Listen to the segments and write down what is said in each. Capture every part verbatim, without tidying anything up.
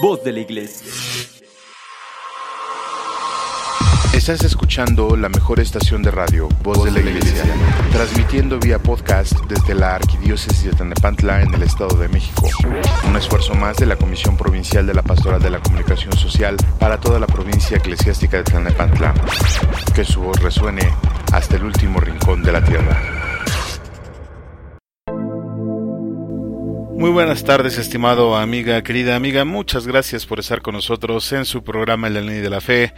Voz de la Iglesia. Estás escuchando la mejor estación de radio, Voz, Voz de la, la Iglesia, Iglesia, transmitiendo vía podcast desde la Arquidiócesis de Tlalnepantla en el Estado de México. Un esfuerzo más de la Comisión Provincial de la Pastoral de la Comunicación Social para toda la provincia eclesiástica de Tlalnepantla. Que su voz resuene hasta el último rincón de la tierra. Muy buenas tardes, estimado amiga, querida amiga. Muchas gracias por estar con nosotros en su programa El Niño de la Fe,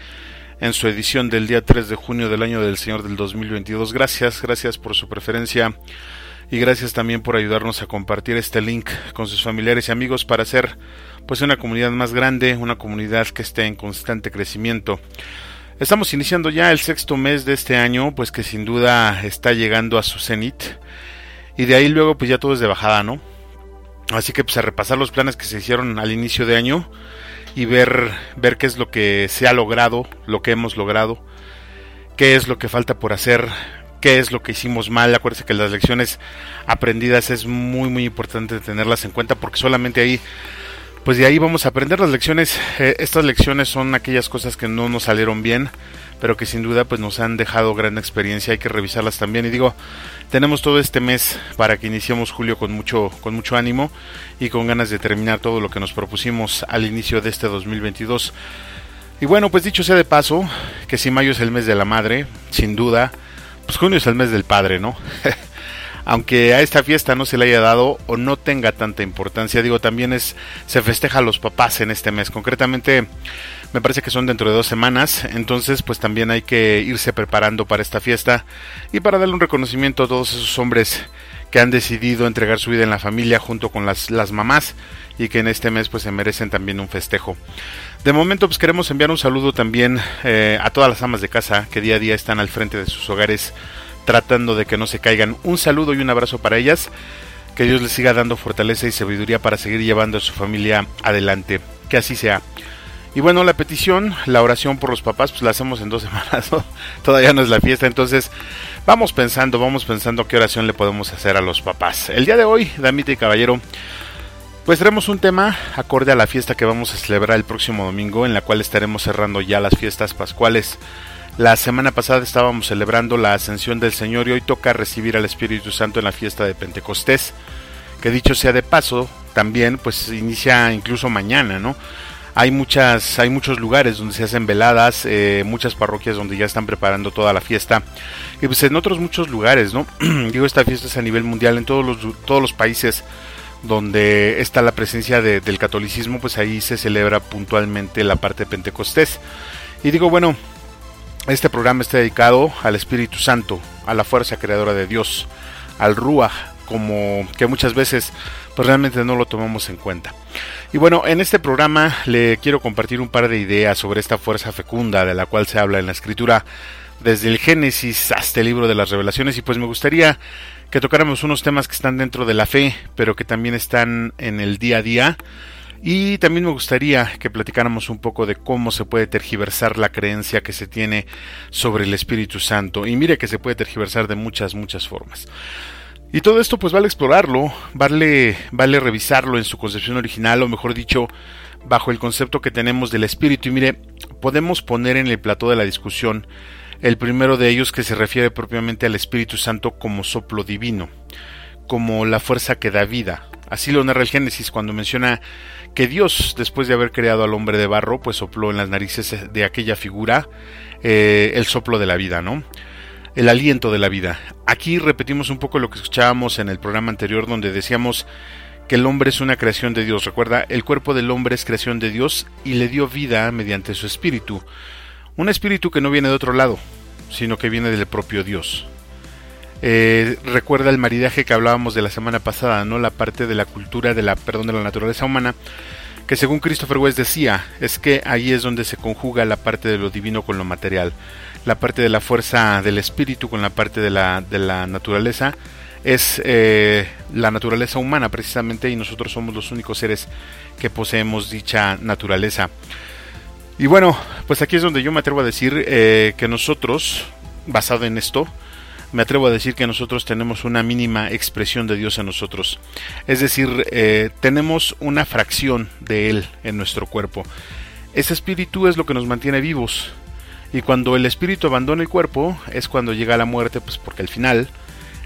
en su edición del día tres de junio del año del Señor del dos mil veintidós. Gracias, gracias por su preferencia y gracias también por ayudarnos a compartir este link con sus familiares y amigos para hacer pues una comunidad más grande, una comunidad que esté en constante crecimiento. Estamos iniciando ya el sexto mes de este año, pues que sin duda está llegando a su cenit y de ahí luego pues ya todo es de bajada, ¿no? Así que pues a repasar los planes que se hicieron al inicio de año y ver, ver qué es lo que se ha logrado, lo que hemos logrado, qué es lo que falta por hacer, qué es lo que hicimos mal. Acuérdense que las lecciones aprendidas es muy muy importante tenerlas en cuenta porque solamente ahí, pues de ahí vamos a aprender las lecciones. Eh, estas lecciones son aquellas cosas que no nos salieron bien, pero que sin duda pues nos han dejado gran experiencia, hay que revisarlas también. Y digo, tenemos todo este mes para que iniciemos julio con mucho, con mucho ánimo y con ganas de terminar todo lo que nos propusimos al inicio de este dos mil veintidós. Y bueno, pues dicho sea de paso, que si mayo es el mes de la madre, sin duda, pues junio es el mes del padre, ¿no? Aunque a esta fiesta no se le haya dado o no tenga tanta importancia, digo, también es se festeja a los papás en este mes, concretamente me parece que son dentro de dos semanas, entonces pues también hay que irse preparando para esta fiesta y para darle un reconocimiento a todos esos hombres que han decidido entregar su vida en la familia junto con las, las mamás y que en este mes pues se merecen también un festejo. De momento pues queremos enviar un saludo también eh, a todas las amas de casa que día a día están al frente de sus hogares tratando de que no se caigan. Un saludo y un abrazo para ellas, que Dios les siga dando fortaleza y sabiduría para seguir llevando a su familia adelante, que así sea. Y bueno, la petición, la oración por los papás, pues la hacemos en dos semanas, ¿no? Todavía no es la fiesta, entonces vamos pensando, vamos pensando qué oración le podemos hacer a los papás. El día de hoy, damita y caballero, pues traemos un tema acorde a la fiesta que vamos a celebrar el próximo domingo, en la cual estaremos cerrando ya las fiestas pascuales. La semana pasada estábamos celebrando la Ascensión del Señor y hoy toca recibir al Espíritu Santo en la fiesta de Pentecostés, que dicho sea de paso, también pues inicia incluso mañana, ¿no? Hay muchas, hay muchos lugares donde se hacen veladas, eh, muchas parroquias donde ya están preparando toda la fiesta y pues en otros muchos lugares, ¿no? Digo, esta fiesta es a nivel mundial, en todos los, todos los países donde está la presencia de, del catolicismo, pues ahí se celebra puntualmente la parte de Pentecostés. Y digo, bueno, este programa está dedicado al Espíritu Santo, a la fuerza creadora de Dios, al Ruaj, como que muchas veces pues realmente no lo tomamos en cuenta. Y bueno, en este programa le quiero compartir un par de ideas sobre esta fuerza fecunda de la cual se habla en la Escritura, desde el Génesis hasta el libro de las Revelaciones, y pues me gustaría que tocáramos unos temas que están dentro de la fe, pero que también están en el día a día. Y también me gustaría que platicáramos un poco de cómo se puede tergiversar la creencia que se tiene sobre el Espíritu Santo. Y mire que se puede tergiversar de muchas, muchas formas. Y todo esto pues vale explorarlo, vale, vale revisarlo en su concepción original, o mejor dicho, bajo el concepto que tenemos del Espíritu. Y mire, podemos poner en el plató de la discusión el primero de ellos, que se refiere propiamente al Espíritu Santo como soplo divino, como la fuerza que da vida. Así lo narra el Génesis cuando menciona que Dios, después de haber creado al hombre de barro, pues sopló en las narices de aquella figura eh, el soplo de la vida, ¿no? El aliento de la vida. Aquí repetimos un poco lo que escuchábamos en el programa anterior, donde decíamos que el hombre es una creación de Dios. Recuerda, el cuerpo del hombre es creación de Dios y le dio vida mediante su espíritu. Un espíritu que no viene de otro lado, sino que viene del propio Dios. Eh, recuerda el maridaje que hablábamos de la semana pasada, ¿no? La parte de la cultura, de la, perdón, de la naturaleza humana, que según Christopher West decía, es que ahí es donde se conjuga la parte de lo divino con lo material, la parte de la fuerza del espíritu con la parte de la, de la naturaleza, es eh, la naturaleza humana precisamente, y nosotros somos los únicos seres que poseemos dicha naturaleza. Y bueno, pues aquí es donde yo me atrevo a decir eh, que nosotros, basado en esto, me atrevo a decir que nosotros tenemos una mínima expresión de Dios en nosotros. Es decir, eh, tenemos una fracción de Él en nuestro cuerpo. Ese espíritu es lo que nos mantiene vivos. Y cuando el espíritu abandona el cuerpo, es cuando llega la muerte, pues porque al final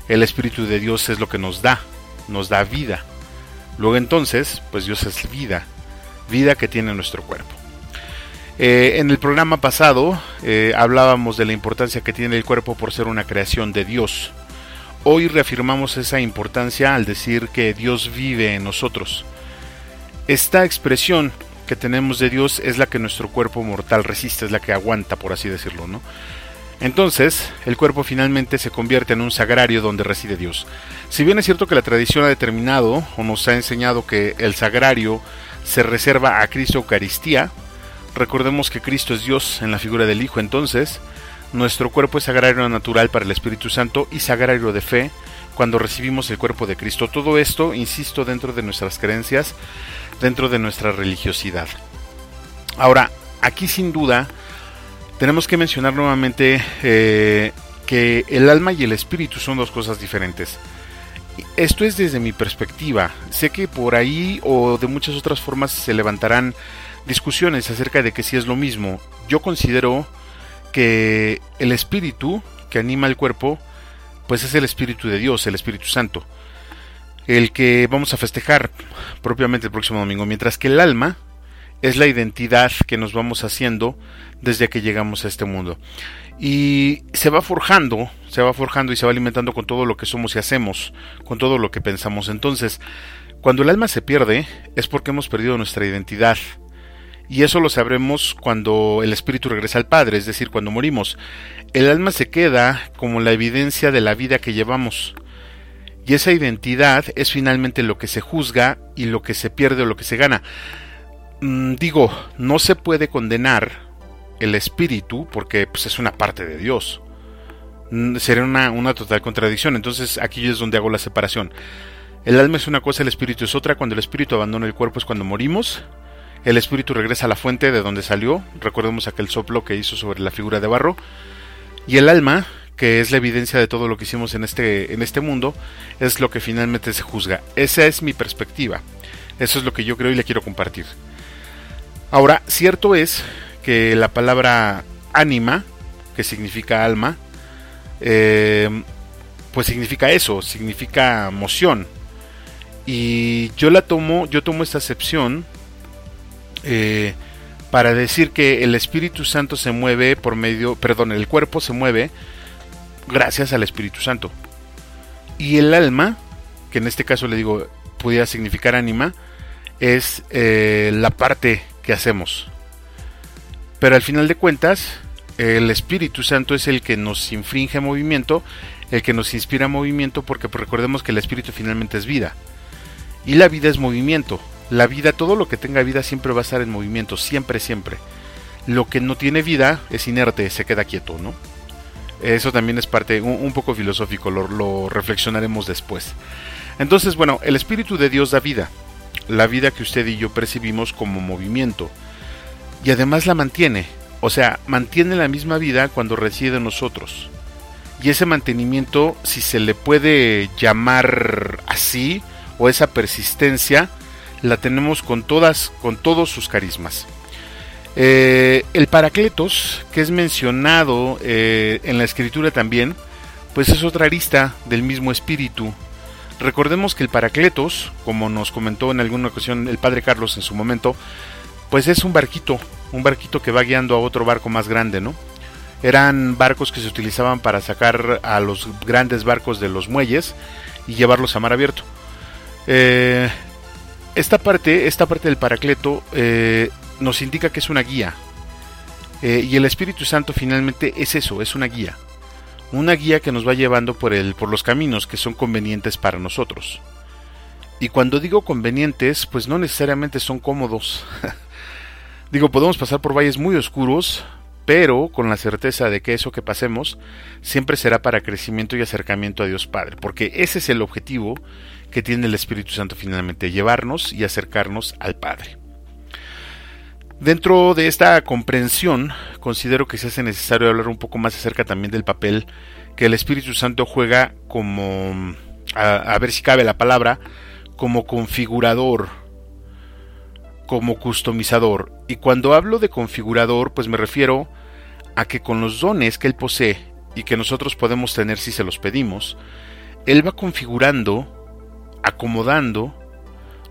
el espíritu de Dios es lo que nos da, nos da vida. Luego entonces, pues Dios es vida, vida que tiene nuestro cuerpo. Eh, en el programa pasado eh, hablábamos de la importancia que tiene el cuerpo por ser una creación de Dios. Hoy reafirmamos esa importancia al decir que Dios vive en nosotros. Esta expresión que tenemos de Dios es la que nuestro cuerpo mortal resiste, es la que aguanta, por así decirlo, ¿no? Entonces, el cuerpo finalmente se convierte en un sagrario donde reside Dios. Si bien es cierto que la tradición ha determinado o nos ha enseñado que el sagrario se reserva a Cristo Eucaristía, recordemos que Cristo es Dios en la figura del Hijo. Entonces, nuestro cuerpo es sagrario natural para el Espíritu Santo y sagrario de fe cuando recibimos el cuerpo de Cristo. Todo esto, insisto, dentro de nuestras creencias, dentro de nuestra religiosidad. Ahora, aquí sin duda tenemos que mencionar nuevamente eh, que el alma y el espíritu son dos cosas diferentes. Esto es desde mi perspectiva. Sé que por ahí o de muchas otras formas se levantarán discusiones acerca de que si es lo mismo. Yo considero que el espíritu que anima el cuerpo, pues es el espíritu de Dios, el Espíritu Santo, el que vamos a festejar propiamente el próximo domingo, mientras que el alma es la identidad que nos vamos haciendo desde que llegamos a este mundo. Y se va forjando, se va forjando y se va alimentando con todo lo que somos y hacemos, con todo lo que pensamos. Entonces, cuando el alma se pierde, es porque hemos perdido nuestra identidad. Y eso lo sabremos cuando el espíritu regresa al Padre, es decir, cuando morimos. El alma se queda como la evidencia de la vida que llevamos. Y esa identidad es finalmente lo que se juzga y lo que se pierde o lo que se gana. Digo, no se puede condenar el espíritu porque pues, es una parte de Dios. Sería una, una total contradicción. Entonces aquí es donde hago la separación. El alma es una cosa, el espíritu es otra. Cuando el espíritu abandona el cuerpo es cuando morimos. El espíritu regresa a la fuente de donde salió. Recordemos aquel soplo que hizo sobre la figura de barro. Y el alma, que es la evidencia de todo lo que hicimos en este, en este mundo, es lo que finalmente se juzga. Esa es mi perspectiva. Eso es lo que yo creo y le quiero compartir. Ahora, cierto es que la palabra ánima, que significa alma, eh, pues significa eso, significa moción. Y yo la tomo, yo tomo esta acepción Eh, para decir que el Espíritu Santo se mueve por medio, perdón, el cuerpo se mueve gracias al Espíritu Santo. Y el alma, que en este caso le digo, pudiera significar ánima, es eh, la parte que hacemos. Pero al final de cuentas, el Espíritu Santo es el que nos infringe movimiento, el que nos inspira movimiento, porque recordemos que el Espíritu finalmente es vida. Y la vida es movimiento. La vida, todo lo que tenga vida siempre va a estar en movimiento, siempre, siempre. Lo que no tiene vida es inerte, se queda quieto, ¿no? Eso también es parte, un, un poco filosófico, lo, lo reflexionaremos después. Entonces, bueno, el Espíritu de Dios da vida, la vida que usted y yo percibimos como movimiento. Y además la mantiene, o sea, mantiene la misma vida cuando reside en nosotros. Y ese mantenimiento, si se le puede llamar así, o esa persistencia, la tenemos con todas, con todos sus carismas. Eh, el Paracletos, que es mencionado eh, en la Escritura también, pues es otra arista del mismo espíritu. Recordemos que el Paracletos, como nos comentó en alguna ocasión el Padre Carlos en su momento, pues es un barquito, un barquito que va guiando a otro barco más grande, ¿no? Eran barcos que se utilizaban para sacar a los grandes barcos de los muelles y llevarlos a mar abierto. Eh... Esta parte, esta parte del Paracleto eh, nos indica que es una guía eh, y el Espíritu Santo finalmente es eso, es una guía, una guía que nos va llevando por el, por los caminos que son convenientes para nosotros. Y cuando digo convenientes, pues no necesariamente son cómodos. Digo, podemos pasar por valles muy oscuros, pero con la certeza de que eso que pasemos siempre será para crecimiento y acercamiento a Dios Padre, porque ese es el objetivo que tiene el Espíritu Santo finalmente, llevarnos y acercarnos al Padre. Dentro de esta comprensión, considero que se hace necesario hablar un poco más acerca también del papel que el Espíritu Santo juega como, a, a ver si cabe la palabra, como configurador, como customizador. Y cuando hablo de configurador, pues me refiero a que con los dones que él posee y que nosotros podemos tener si se los pedimos, él va configurando, acomodando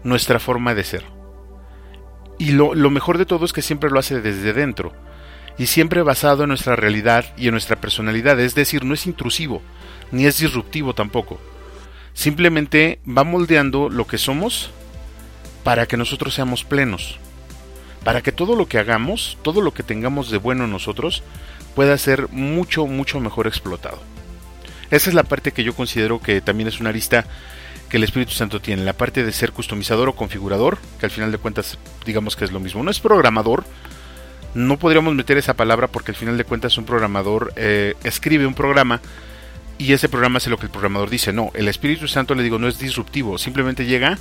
nuestra forma de ser. Y lo, lo mejor de todo es que siempre lo hace desde dentro y siempre basado en nuestra realidad y en nuestra personalidad, es decir, no es intrusivo ni es disruptivo tampoco. Simplemente va moldeando lo que somos para que nosotros seamos plenos, para que todo lo que hagamos, todo lo que tengamos de bueno en nosotros pueda ser mucho, mucho mejor explotado. Esa es la parte que yo considero que también es una lista que el Espíritu Santo tiene, la parte de ser customizador o configurador, que al final de cuentas digamos que es lo mismo. No es programador, no podríamos meter esa palabra porque al final de cuentas un programador eh, escribe un programa y ese programa hace lo que el programador dice. No, el Espíritu Santo, le digo, no es disruptivo, simplemente llega,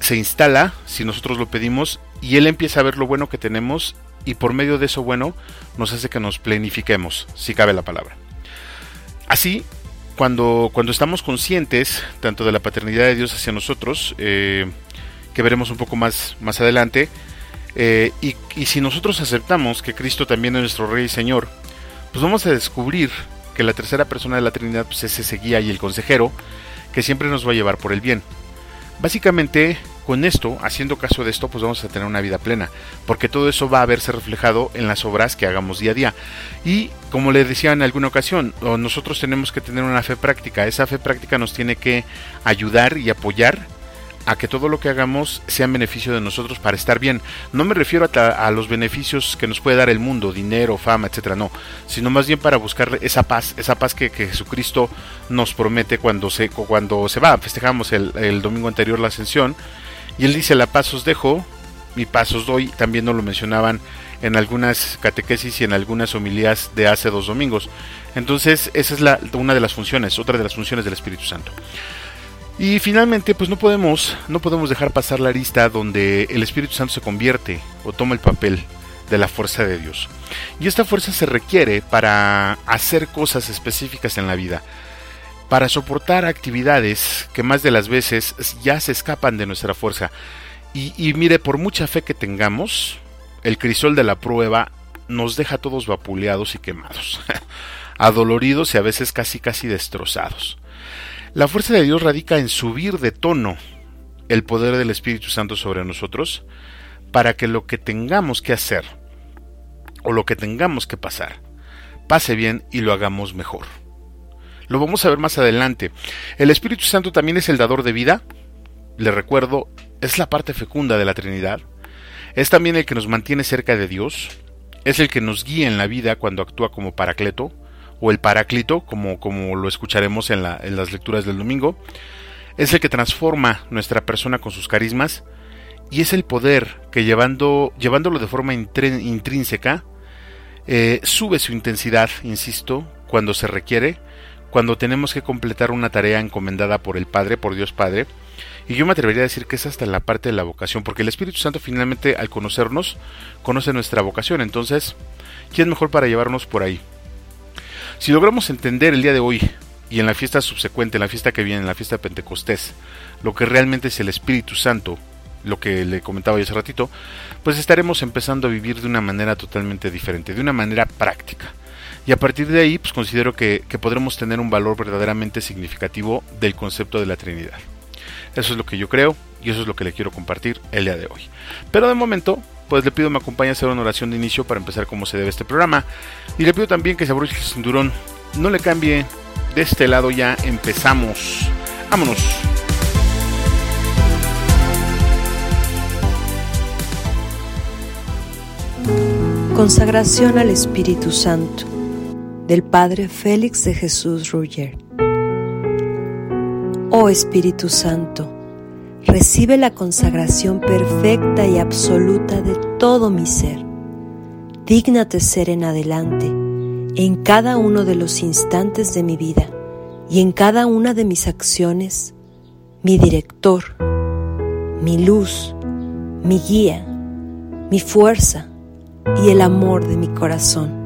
se instala, si nosotros lo pedimos, y él empieza a ver lo bueno que tenemos y por medio de eso bueno nos hace que nos plenifiquemos, si cabe la palabra. Así, cuando, cuando estamos conscientes tanto de la paternidad de Dios hacia nosotros, eh, que veremos un poco más, más adelante, eh, y, y si nosotros aceptamos que Cristo también es nuestro Rey y Señor, pues vamos a descubrir que la tercera persona de la Trinidad pues es ese guía y el consejero que siempre nos va a llevar por el bien. Básicamente, con esto, haciendo caso de esto, pues vamos a tener una vida plena, porque todo eso va a verse reflejado en las obras que hagamos día a día. Y como les decía en alguna ocasión, nosotros tenemos que tener una fe práctica. Esa fe práctica nos tiene que ayudar y apoyar a que todo lo que hagamos sea en beneficio de nosotros para estar bien. No me refiero a, a los beneficios que nos puede dar el mundo, dinero, fama, etcétera, no, sino más bien para buscar esa paz, esa paz que, que Jesucristo nos promete cuando se, cuando se va. Festejamos el, el domingo anterior la Ascensión y él dice: la paz os dejo, mi paz os doy. También nos lo mencionaban en algunas catequesis y en algunas homilías de hace dos domingos. Entonces esa es la, una de las funciones, otra de las funciones del Espíritu Santo. Y finalmente, pues no podemos, no podemos dejar pasar la arista donde el Espíritu Santo se convierte o toma el papel de la fuerza de Dios. Y esta fuerza se requiere para hacer cosas específicas en la vida, para soportar actividades que más de las veces ya se escapan de nuestra fuerza. Y, y mire, por mucha fe que tengamos, el crisol de la prueba nos deja todos vapuleados y quemados, adoloridos y a veces casi casi destrozados. La fuerza de Dios radica en subir de tono el poder del Espíritu Santo sobre nosotros para que lo que tengamos que hacer o lo que tengamos que pasar pase bien y lo hagamos mejor. Lo vamos a ver más adelante. El Espíritu Santo también es el dador de vida. Les recuerdo, es la parte fecunda de la Trinidad. Es también el que nos mantiene cerca de Dios. Es el que nos guía en la vida cuando actúa como paracleto, o el Paráclito, como, como lo escucharemos en, la, en las lecturas del domingo. Es el que transforma nuestra persona con sus carismas, y es el poder que llevando, llevándolo de forma intrínseca, eh, sube su intensidad, insisto, cuando se requiere, cuando tenemos que completar una tarea encomendada por el Padre, por Dios Padre. Y yo me atrevería a decir que es hasta la parte de la vocación, porque el Espíritu Santo finalmente, al conocernos, conoce nuestra vocación. Entonces, ¿quién mejor para llevarnos por ahí? Si logramos entender el día de hoy y en la fiesta subsecuente, en la fiesta que viene, en la fiesta de Pentecostés, lo que realmente es el Espíritu Santo, lo que le comentaba yo hace ratito, pues estaremos empezando a vivir de una manera totalmente diferente, de una manera práctica. Y a partir de ahí, pues considero que, que podremos tener un valor verdaderamente significativo del concepto de la Trinidad. Eso es lo que yo creo y eso es lo que le quiero compartir el día de hoy. Pero de momento, pues le pido me acompañe a hacer una oración de inicio para empezar como se debe este programa. Y le pido también que se abroche el cinturón, no le cambie, de este lado ya empezamos. ¡Vámonos! Consagración al Espíritu Santo, del Padre Félix de Jesús Ruggier. Oh Espíritu Santo, recibe la consagración perfecta y absoluta de todo mi ser. Dígnate ser en adelante, en cada uno de los instantes de mi vida y en cada una de mis acciones, mi director, mi luz, mi guía, mi fuerza y el amor de mi corazón.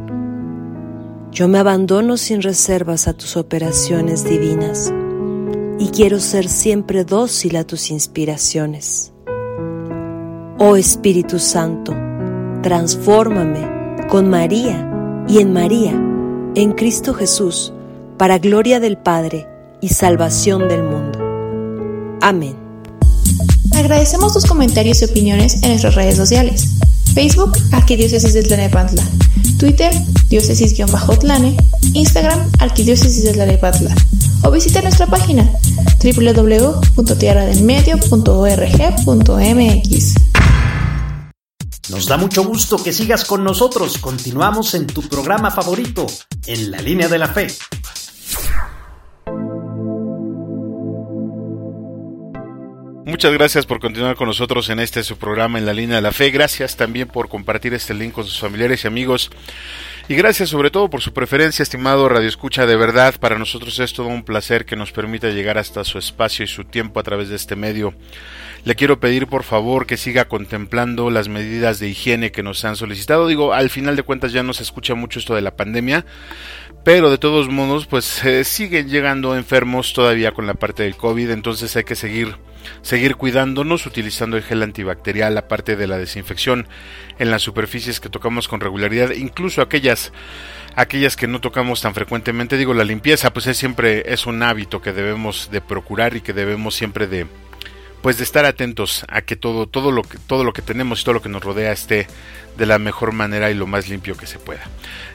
Yo me abandono sin reservas a tus operaciones divinas y quiero ser siempre dócil a tus inspiraciones. Oh Espíritu Santo, transfórmame con María y en María, en Cristo Jesús, para gloria del Padre y salvación del mundo. Amén. Agradecemos tus comentarios y opiniones en nuestras redes sociales. Facebook, Arquidiócesis de Tlalnepantla. Twitter, diócesis-tlane. Instagram, Arquidiócesis de Tlalnepantla. O visita nuestra página doble u doble u doble u punto tierra del medio punto org punto m x. Nos da mucho gusto que sigas con nosotros. Continuamos en tu programa favorito, En la Línea de la Fe. Muchas gracias por continuar con nosotros en este su programa En la Línea de la Fe. Gracias también por compartir este link con sus familiares y amigos. Y gracias sobre todo por su preferencia, estimado radioescucha. De verdad, para nosotros es todo un placer que nos permita llegar hasta su espacio y su tiempo a través de este medio. Le quiero pedir por favor que siga contemplando las medidas de higiene que nos han solicitado. Digo, al final de cuentas ya no se escucha mucho esto de la pandemia, pero de todos modos pues eh, siguen llegando enfermos todavía con la parte del COVID, entonces hay que seguir seguir cuidándonos utilizando el gel antibacterial, aparte de la desinfección en las superficies que tocamos con regularidad, incluso aquellas aquellas que no tocamos tan frecuentemente. Digo, la limpieza pues es siempre es un hábito que debemos de procurar y que debemos siempre de pues de estar atentos a que todo todo lo que todo lo que tenemos y todo lo que nos rodea esté de la mejor manera y lo más limpio que se pueda.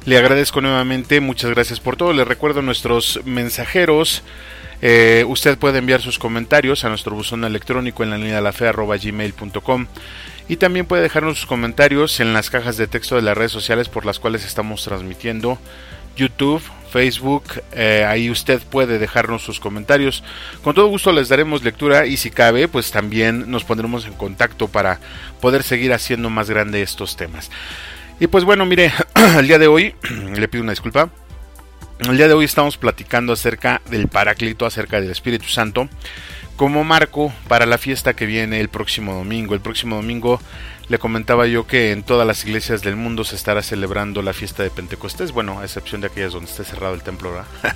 Le agradezco nuevamente, muchas gracias por todo. Les recuerdo nuestros mensajeros. Eh, usted puede enviar sus comentarios a nuestro buzón electrónico en la línea de la fe arroba gmail punto com, y también puede dejarnos sus comentarios en las cajas de texto de las redes sociales por las cuales estamos transmitiendo: YouTube, Facebook. eh, ahí usted puede dejarnos sus comentarios, con todo gusto les daremos lectura y si cabe pues también nos pondremos en contacto para poder seguir haciendo más grande estos temas. Y pues bueno, mire, el día de hoy, le pido una disculpa, el día de hoy estamos platicando acerca del Paráclito, acerca del Espíritu Santo, como marco para la fiesta que viene el próximo domingo. El próximo domingo le comentaba yo que en todas las iglesias del mundo se estará celebrando la fiesta de Pentecostés, bueno, a excepción de aquellas donde esté cerrado el templo, ¿verdad?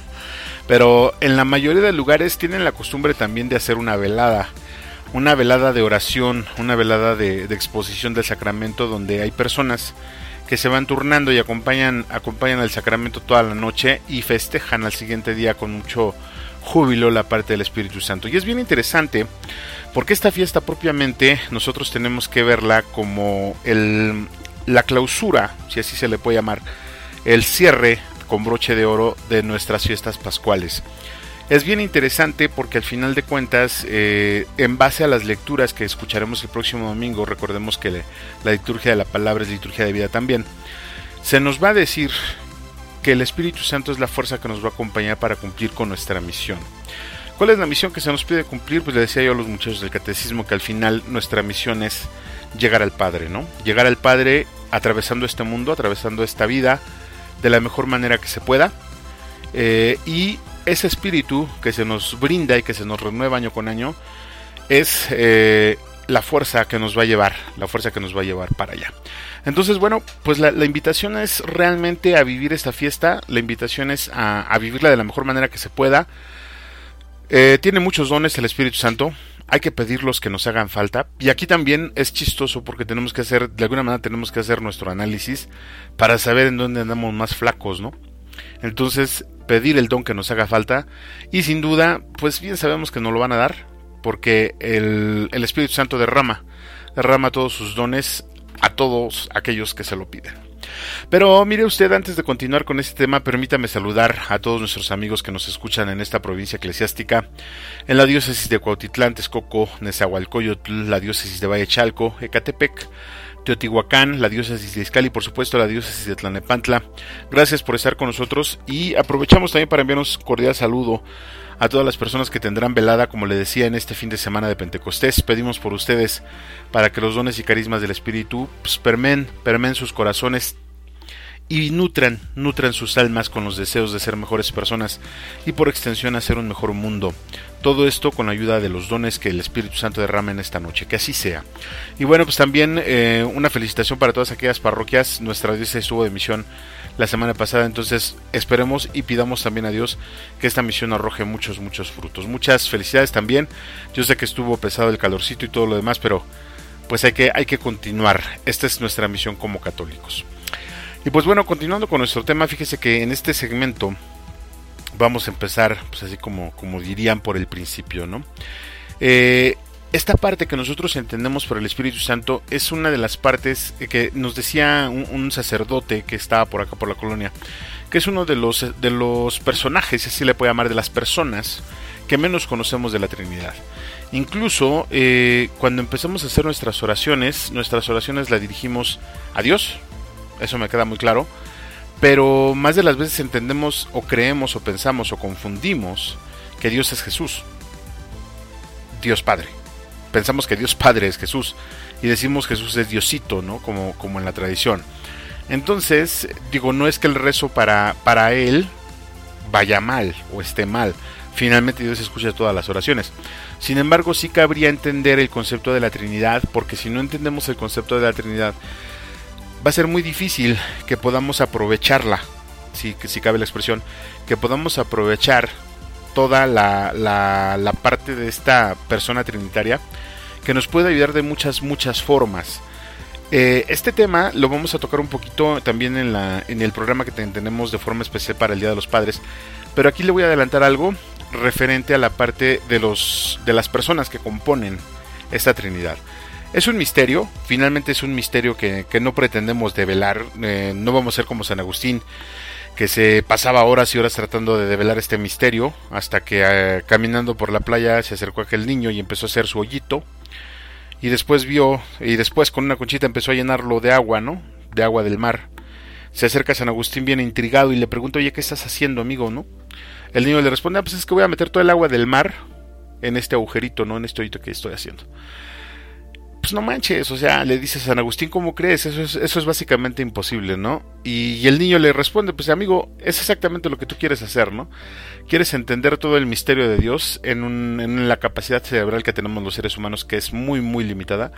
Pero en la mayoría de lugares tienen la costumbre también de hacer una velada, una velada de oración, una velada de, de exposición del sacramento, donde hay personas que se van turnando y acompañan, acompañan el sacramento toda la noche y festejan al siguiente día con mucho júbilo la parte del Espíritu Santo. Y es bien interesante porque esta fiesta propiamente nosotros tenemos que verla como el, la clausura, si así se le puede llamar, el cierre con broche de oro de nuestras fiestas pascuales. Es bien interesante porque al final de cuentas, eh, en base a las lecturas que escucharemos el próximo domingo, recordemos que le, la liturgia de la palabra es liturgia de vida también, se nos va a decir que el Espíritu Santo es la fuerza que nos va a acompañar para cumplir con nuestra misión. ¿Cuál es la misión que se nos pide cumplir? Pues le decía yo a los muchachos del catecismo que al final nuestra misión es llegar al Padre, ¿no? Llegar al Padre atravesando este mundo, atravesando esta vida de la mejor manera que se pueda. Eh, y ese Espíritu que se nos brinda y que se nos renueva año con año es eh, la fuerza que nos va a llevar, la fuerza que nos va a llevar para allá. Entonces, bueno, pues la, la invitación es realmente a vivir esta fiesta, la invitación es a, a vivirla de la mejor manera que se pueda. Eh, tiene muchos dones el Espíritu Santo, hay que pedir los que nos hagan falta, y aquí también es chistoso porque tenemos que hacer, de alguna manera tenemos que hacer nuestro análisis para saber en dónde andamos más flacos, ¿no? Entonces, pedir el don que nos haga falta, y sin duda, pues bien sabemos que nos lo van a dar, porque el, el Espíritu Santo derrama, derrama todos sus dones a todos aquellos que se lo piden. Pero mire usted, antes de continuar con este tema, permítame saludar a todos nuestros amigos que nos escuchan en esta provincia eclesiástica, en la diócesis de Cuautitlán, Texcoco, Nezahualcóyotl, la diócesis de Valle Chalco, Ecatepec, Teotihuacán, la diócesis de Izcalli y por supuesto la diócesis de Tlalnepantla. Gracias por estar con nosotros y aprovechamos también para enviarnos un cordial saludo a todas las personas que tendrán velada, como le decía, en este fin de semana de Pentecostés. Pedimos por ustedes para que los dones y carismas del Espíritu pues, permeen, permeen sus corazones y nutran, nutran sus almas con los deseos de ser mejores personas y por extensión hacer un mejor mundo. Todo esto con la ayuda de los dones que el Espíritu Santo derrama en esta noche, que así sea. Y bueno, pues también eh, una felicitación para todas aquellas parroquias. Nuestra diócesis estuvo de misión la semana pasada, entonces esperemos y pidamos también a Dios que esta misión arroje muchos, muchos frutos. Muchas felicidades también. Yo sé que estuvo pesado el calorcito y todo lo demás, pero pues hay que, hay que continuar. Esta es nuestra misión como católicos. Y pues bueno, continuando con nuestro tema, fíjese que en este segmento vamos a empezar, pues así como, como dirían por el principio, ¿no? Eh, esta parte que nosotros entendemos por el Espíritu Santo es una de las partes que nos decía un, un sacerdote que estaba por acá por la colonia, que es uno de los, de los personajes, así le puede llamar, de las personas que menos conocemos de la Trinidad. Incluso eh, cuando empezamos a hacer nuestras oraciones, nuestras oraciones las dirigimos a Dios. Eso me queda muy claro, pero más de las veces entendemos o creemos o pensamos o confundimos que Dios es Jesús, Dios Padre. Pensamos que Dios Padre es Jesús y decimos Jesús es Diosito, ¿no? Como, como en la tradición. Entonces, digo, no es que el rezo para, para Él vaya mal o esté mal. Finalmente Dios escucha todas las oraciones. Sin embargo, sí cabría entender el concepto de la Trinidad, porque si no entendemos el concepto de la Trinidad, va a ser muy difícil que podamos aprovecharla, si, si cabe la expresión, que podamos aprovechar toda la, la, la parte de esta persona trinitaria que nos puede ayudar de muchas, muchas formas. Eh, este tema lo vamos a tocar un poquito también en, la, en el programa que tenemos de forma especial para el Día de los Padres, pero aquí le voy a adelantar algo referente a la parte de, los, de las personas que componen esta Trinidad. Es un misterio, finalmente es un misterio que, que no pretendemos develar, eh, no vamos a ser como San Agustín, que se pasaba horas y horas tratando de develar este misterio, hasta que eh, caminando por la playa se acercó aquel niño y empezó a hacer su hoyito, y después vio, y después con una conchita empezó a llenarlo de agua, ¿no? De agua del mar. Se acerca San Agustín bien intrigado y le pregunta, oye, ¿qué estás haciendo, amigo, no? El niño le responde, ah, pues es que voy a meter todo el agua del mar en este agujerito, ¿no? En este hoyito que estoy haciendo. Pues no manches, o sea, le dice San Agustín, ¿cómo crees? Eso es, eso es básicamente imposible, ¿no? Y, y el niño le responde, pues amigo, es exactamente lo que tú quieres hacer, ¿no? Quieres entender todo el misterio de Dios en, un, en la capacidad cerebral que tenemos los seres humanos, que es muy, muy limitada.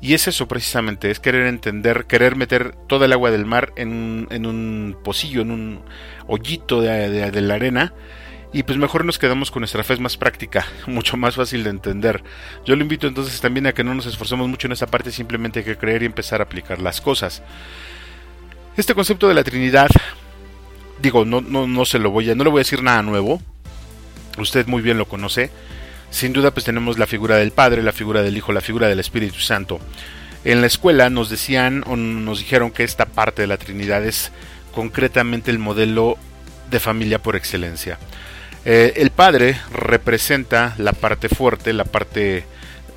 Y es eso precisamente, es querer entender, querer meter toda el agua del mar en, en un pocillo, en un hoyito de, de, de la arena. Y pues mejor nos quedamos con nuestra fe, es más práctica, mucho más fácil de entender. Yo lo invito entonces también a que no nos esforcemos mucho en esta parte, simplemente hay que creer y empezar a aplicar las cosas. Este concepto de la Trinidad, digo, no, no, no se lo voy a, no le voy a decir nada nuevo. Usted muy bien lo conoce. Sin duda, pues tenemos la figura del Padre, la figura del Hijo, la figura del Espíritu Santo. En la escuela nos decían o nos dijeron que esta parte de la Trinidad es concretamente el modelo de familia por excelencia. Eh, el Padre representa la parte fuerte, la parte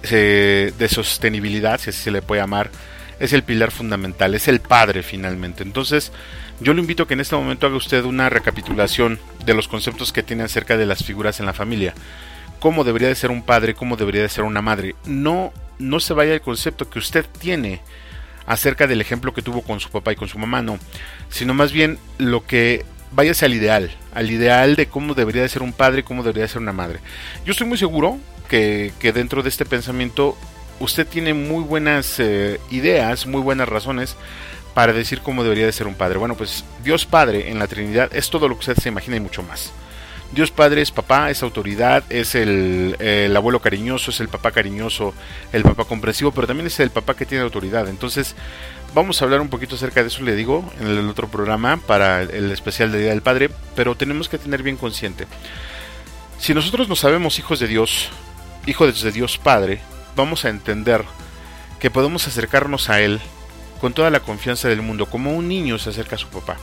eh, de sostenibilidad, si así se le puede llamar, es el pilar fundamental, es el Padre finalmente. Entonces, yo le invito a que en este momento haga usted una recapitulación de los conceptos que tiene acerca de las figuras en la familia. Cómo debería de ser un padre, cómo debería de ser una madre. No, no se vaya el concepto que usted tiene acerca del ejemplo que tuvo con su papá y con su mamá, no, sino más bien lo que... Váyase al ideal, al ideal de cómo debería de ser un padre, cómo debería de ser una madre. Yo estoy muy seguro que, que dentro de este pensamiento usted tiene muy buenas eh, ideas, muy buenas razones para decir cómo debería de ser un padre. Bueno, pues Dios Padre en la Trinidad es todo lo que usted se imagina y mucho más. Dios Padre es papá, es autoridad, es el, el abuelo cariñoso, es el papá cariñoso, el papá comprensivo, pero también es el papá que tiene autoridad. Entonces vamos a hablar un poquito acerca de eso, le digo, en el otro programa para el especial de Día del Padre, pero tenemos que tener bien consciente. Si nosotros nos sabemos hijos de Dios, hijos de Dios Padre, vamos a entender que podemos acercarnos a Él con toda la confianza del mundo, como un niño se acerca a su papá.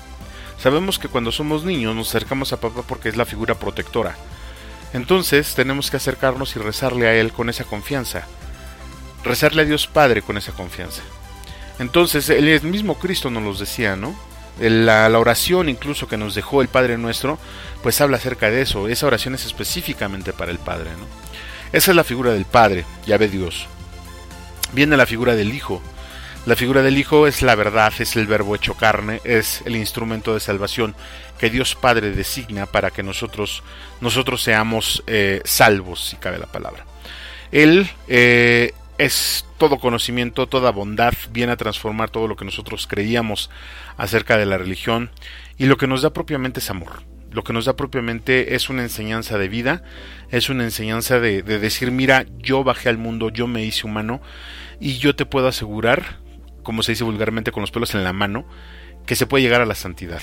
Sabemos que cuando somos niños nos acercamos a papá porque es la figura protectora. Entonces tenemos que acercarnos y rezarle a Él con esa confianza. Rezarle a Dios Padre con esa confianza. Entonces el mismo Cristo nos los decía, ¿no? La, la oración incluso que nos dejó el Padre Nuestro, pues habla acerca de eso. Esa oración es específicamente para el Padre, ¿no? Esa es la figura del Padre, Yahvé Dios. Viene la figura del Hijo. La figura del Hijo es la verdad, es el verbo hecho carne, es el instrumento de salvación que Dios Padre designa para que nosotros, nosotros seamos eh, salvos, si cabe la palabra. Él eh, es todo conocimiento, toda bondad, viene a transformar todo lo que nosotros creíamos acerca de la religión, y lo que nos da propiamente es amor. Lo que nos da propiamente es una enseñanza de vida, es una enseñanza de, de decir, mira, yo bajé al mundo, yo me hice humano, y yo te puedo asegurar, como se dice vulgarmente, con los pelos en la mano, que se puede llegar a la santidad.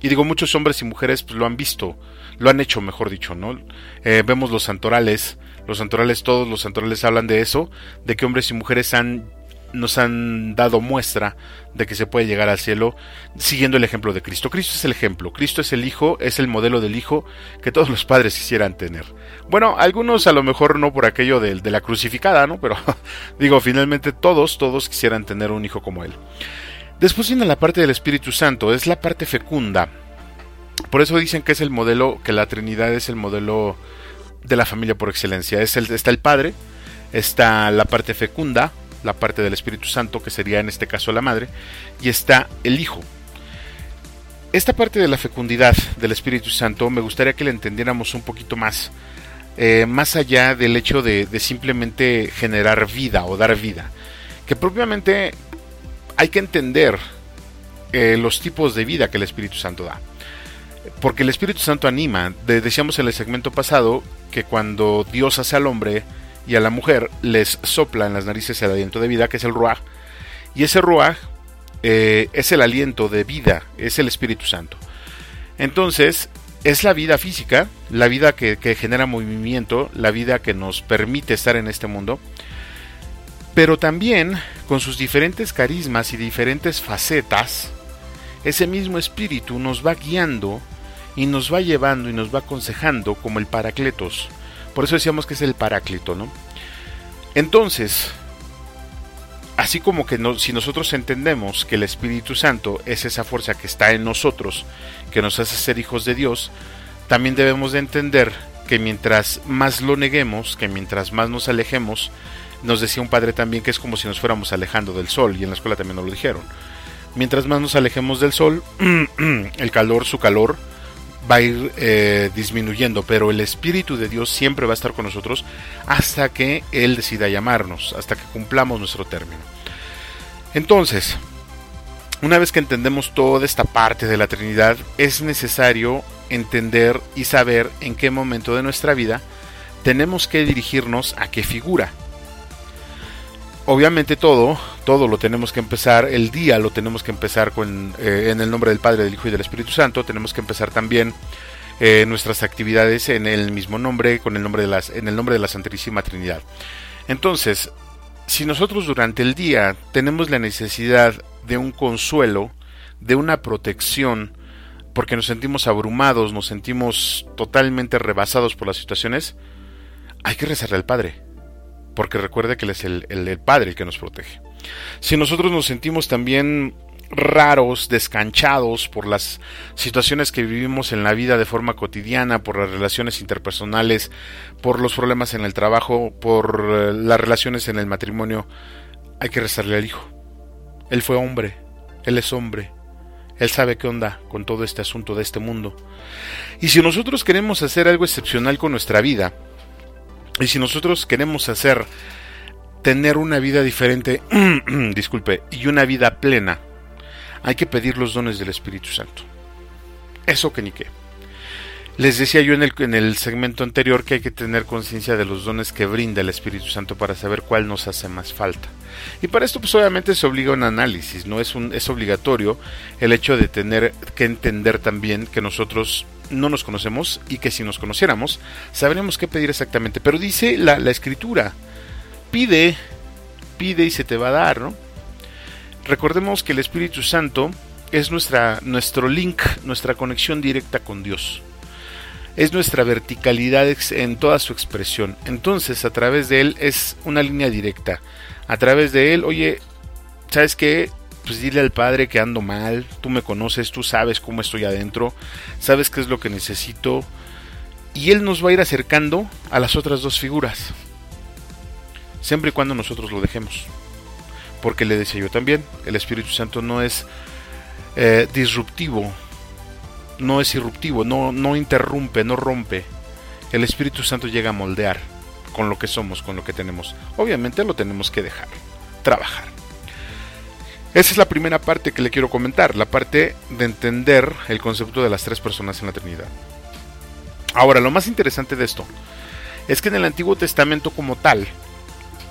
Y digo, muchos hombres y mujeres pues, lo han visto, lo han hecho, mejor dicho, ¿no? Eh, vemos los santorales, los santorales, todos los santorales hablan de eso, de que hombres y mujeres han, nos han dado muestra de que se puede llegar al cielo siguiendo el ejemplo de Cristo. Cristo es el ejemplo, Cristo es el Hijo, es el modelo del Hijo que todos los padres quisieran tener. Bueno, algunos a lo mejor no por aquello de, de la crucificada, ¿no? Pero digo, finalmente todos, todos quisieran tener un hijo como él. Después viene la parte del Espíritu Santo, es la parte fecunda. Por eso dicen que es el modelo, que la Trinidad es el modelo de la familia por excelencia. Es el, está el Padre, está la parte fecunda, la parte del Espíritu Santo, que sería en este caso la Madre, y está el Hijo. Esta parte de la fecundidad del Espíritu Santo me gustaría que la entendiéramos un poquito más, eh, más allá del hecho de, de simplemente generar vida o dar vida, que propiamente hay que entender eh, los tipos de vida que el Espíritu Santo da, porque el Espíritu Santo anima. Decíamos en el segmento pasado que cuando Dios hace al hombre y a la mujer, les sopla en las narices el aliento de vida, que es el ruaj, y ese ruaj eh, es el aliento de vida, es el Espíritu Santo. Entonces, es la vida física, la vida que, que genera movimiento, la vida que nos permite estar en este mundo, pero también, con sus diferentes carismas y diferentes facetas, ese mismo Espíritu nos va guiando y nos va llevando y nos va aconsejando como el Paracletos. Por eso decíamos que es el Paráclito, ¿no? Entonces, así como que no, si nosotros entendemos que el Espíritu Santo es esa fuerza que está en nosotros, que nos hace ser hijos de Dios, también debemos de entender que mientras más lo neguemos, que mientras más nos alejemos, nos decía un padre también que es como si nos fuéramos alejando del sol, y en la escuela también nos lo dijeron. Mientras más nos alejemos del sol, el calor, su calor, va a ir eh, disminuyendo, pero el Espíritu de Dios siempre va a estar con nosotros hasta que Él decida llamarnos, hasta que cumplamos nuestro término. Entonces, una vez que entendemos toda esta parte de la Trinidad, es necesario entender y saber en qué momento de nuestra vida tenemos que dirigirnos a qué figura. Obviamente todo, todo lo tenemos que empezar, el día lo tenemos que empezar con, eh, en el nombre del Padre, del Hijo y del Espíritu Santo. Tenemos que empezar también eh, nuestras actividades en el mismo nombre, con el nombre de las, en el nombre de la Santísima Trinidad. Entonces, si nosotros durante el día tenemos la necesidad de un consuelo, de una protección, porque nos sentimos abrumados, nos sentimos totalmente rebasados por las situaciones, hay que rezarle al Padre, porque recuerde que Él es el, el, el Padre el que nos protege. Si nosotros nos sentimos también raros, descanchados por las situaciones que vivimos en la vida de forma cotidiana, por las relaciones interpersonales, por los problemas en el trabajo, por las relaciones en el matrimonio, hay que rezarle al Hijo. Él fue hombre, Él es hombre, Él sabe qué onda con todo este asunto de este mundo. Y si nosotros queremos hacer algo excepcional con nuestra vida, y si nosotros queremos hacer, tener una vida diferente, disculpe, y una vida plena, hay que pedir los dones del Espíritu Santo. Eso que ni qué. Les decía yo en el, en el segmento anterior que hay que tener conciencia de los dones que brinda el Espíritu Santo para saber cuál nos hace más falta. Y para esto pues obviamente se obliga un análisis, ¿no? Es, un, es obligatorio el hecho de tener que entender también que nosotros no nos conocemos y que si nos conociéramos sabríamos qué pedir exactamente. Pero dice la, la Escritura, pide, pide y se te va a dar, ¿no? Recordemos que el Espíritu Santo es nuestra, nuestro link, nuestra conexión directa con Dios. Es nuestra verticalidad en toda su expresión. Entonces, a través de él es una línea directa. A través de él, oye, ¿sabes qué? Pues dile al Padre que ando mal. Tú me conoces, tú sabes cómo estoy adentro, sabes qué es lo que necesito. Y él nos va a ir acercando a las otras dos figuras, siempre y cuando nosotros lo dejemos. porque le decía yo también, el Espíritu Santo no es eh, disruptivo, no es irruptivo, no, no interrumpe, no rompe. El Espíritu Santo llega a moldear con lo que somos, con lo que tenemos. Obviamente lo tenemos que dejar trabajar. Esa es la primera parte que le quiero comentar, la parte de entender el concepto de las tres personas en la Trinidad. Ahora, lo más interesante de esto es que en el Antiguo Testamento como tal,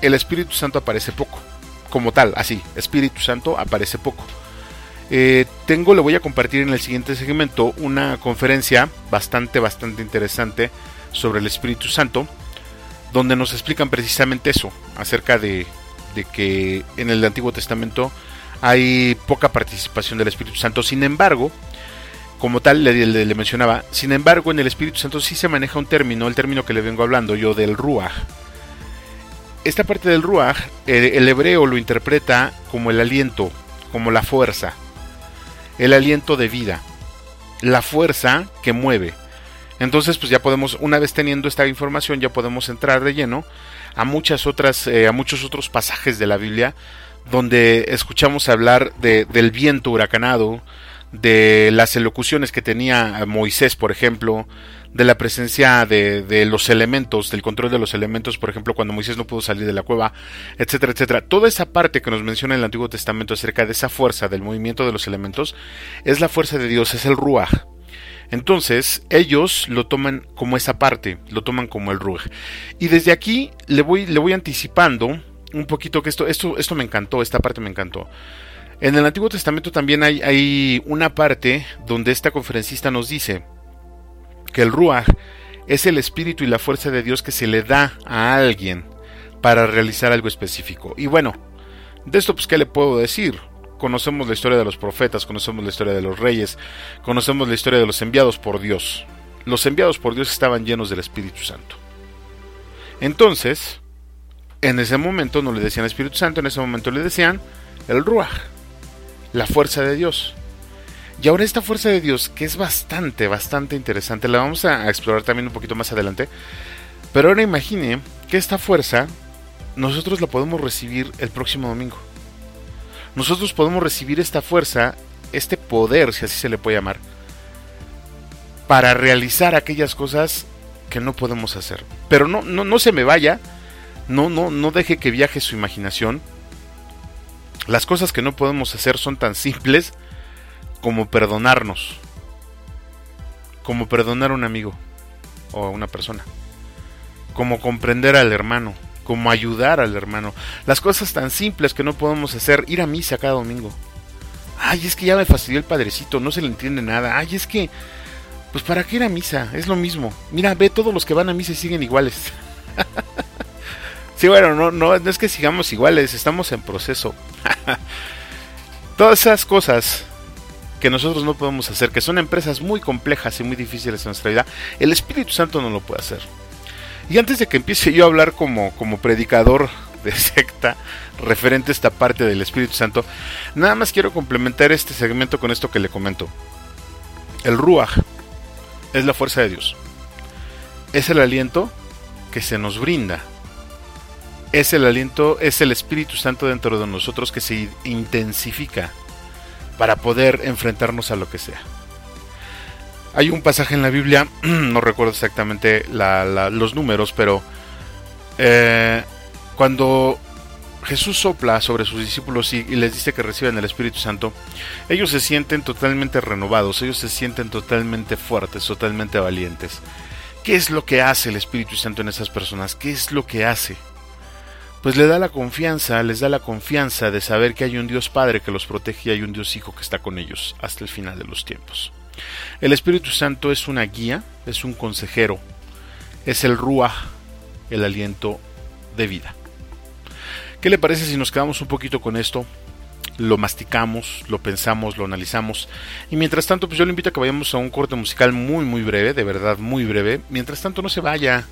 el Espíritu Santo aparece poco. Como tal, así, Espíritu Santo aparece poco. Eh, tengo, le voy a compartir en el siguiente segmento una conferencia bastante, bastante interesante sobre el Espíritu Santo, donde nos explican precisamente eso, acerca de, de que en el Antiguo Testamento hay poca participación del Espíritu Santo. Sin embargo, como tal le, le, le mencionaba, sin embargo en el Espíritu Santo sí se maneja un término, el término que le vengo hablando yo del Ruaj. Esta parte del Ruaj, el, el hebreo lo interpreta como el aliento, como la fuerza, el aliento de vida, la fuerza que mueve. Entonces pues ya podemos, una vez teniendo esta información, ya podemos entrar de lleno a muchas otras, eh, a muchos otros pasajes de la Biblia, donde escuchamos hablar de, del viento huracanado, de las elocuciones que tenía Moisés, por ejemplo, de la presencia de, de los elementos, del control de los elementos, por ejemplo, cuando Moisés no pudo salir de la cueva, etcétera, etcétera. Toda esa parte que nos menciona el Antiguo Testamento acerca de esa fuerza, del movimiento de los elementos, es la fuerza de Dios, es el Ruaj. Entonces, ellos lo toman como esa parte, lo toman como el Ruaj. Y desde aquí le voy, le voy anticipando un poquito que esto, esto, esto me encantó, esta parte me encantó. En el Antiguo Testamento también hay, hay una parte donde esta conferencista nos dice que el Ruaj es el espíritu y la fuerza de Dios que se le da a alguien para realizar algo específico. Y bueno, de esto pues ¿qué le puedo decir? Conocemos la historia de los profetas, conocemos la historia de los reyes, conocemos la historia de los enviados por Dios. Los enviados por Dios estaban llenos del Espíritu Santo. Entonces, en ese momento no le decían Espíritu Santo, en ese momento le decían el Ruaj, la fuerza de Dios. Y ahora esta fuerza de Dios, que es bastante, bastante interesante, la vamos a explorar también un poquito más adelante, pero ahora imagine que esta fuerza nosotros la podemos recibir el próximo domingo. Nosotros podemos recibir esta fuerza, este poder, si así se le puede llamar, para realizar aquellas cosas que no podemos hacer. Pero no, no, no se me vaya, no, no, no deje que viaje su imaginación. Las cosas que no podemos hacer son tan simples como perdonarnos, como perdonar a un amigo o a una persona, como comprender al hermano, como ayudar al hermano. Las cosas tan simples que no podemos hacer, ir a misa cada domingo. Ay, es que ya me fastidió el padrecito, no se le entiende nada. Ay, es que, pues para qué ir a misa, es lo mismo. Mira, ve, todos los que van a misa siguen iguales. Sí, bueno, no, no, no es que sigamos iguales, estamos en proceso. Todas esas cosas que nosotros no podemos hacer, que son empresas muy complejas y muy difíciles en nuestra vida, el Espíritu Santo no lo puede hacer. Y antes de que empiece yo a hablar como, como predicador de secta referente a esta parte del Espíritu Santo, nada más quiero complementar este segmento con esto que le comento. El Ruaj es la fuerza de Dios, es el aliento que se nos brinda. Es el aliento, es el Espíritu Santo dentro de nosotros que se intensifica para poder enfrentarnos a lo que sea. Hay un pasaje en la Biblia, no recuerdo exactamente la, la, los números, pero eh, cuando Jesús sopla sobre sus discípulos y, y les dice que reciban el Espíritu Santo, ellos se sienten totalmente renovados, ellos se sienten totalmente fuertes, totalmente valientes. ¿Qué es lo que hace el Espíritu Santo en esas personas? ¿Qué es lo que hace? Pues le da la confianza, les da la confianza de saber que hay un Dios Padre que los protege y hay un Dios Hijo que está con ellos hasta el final de los tiempos. El Espíritu Santo es una guía, es un consejero, es el Ruaj, el aliento de vida. ¿Qué le parece si nos quedamos un poquito con esto? Lo masticamos, lo pensamos, lo analizamos. Y mientras tanto, pues yo le invito a que vayamos a un corte musical muy, muy breve, de verdad, muy breve. Mientras tanto, no se vaya.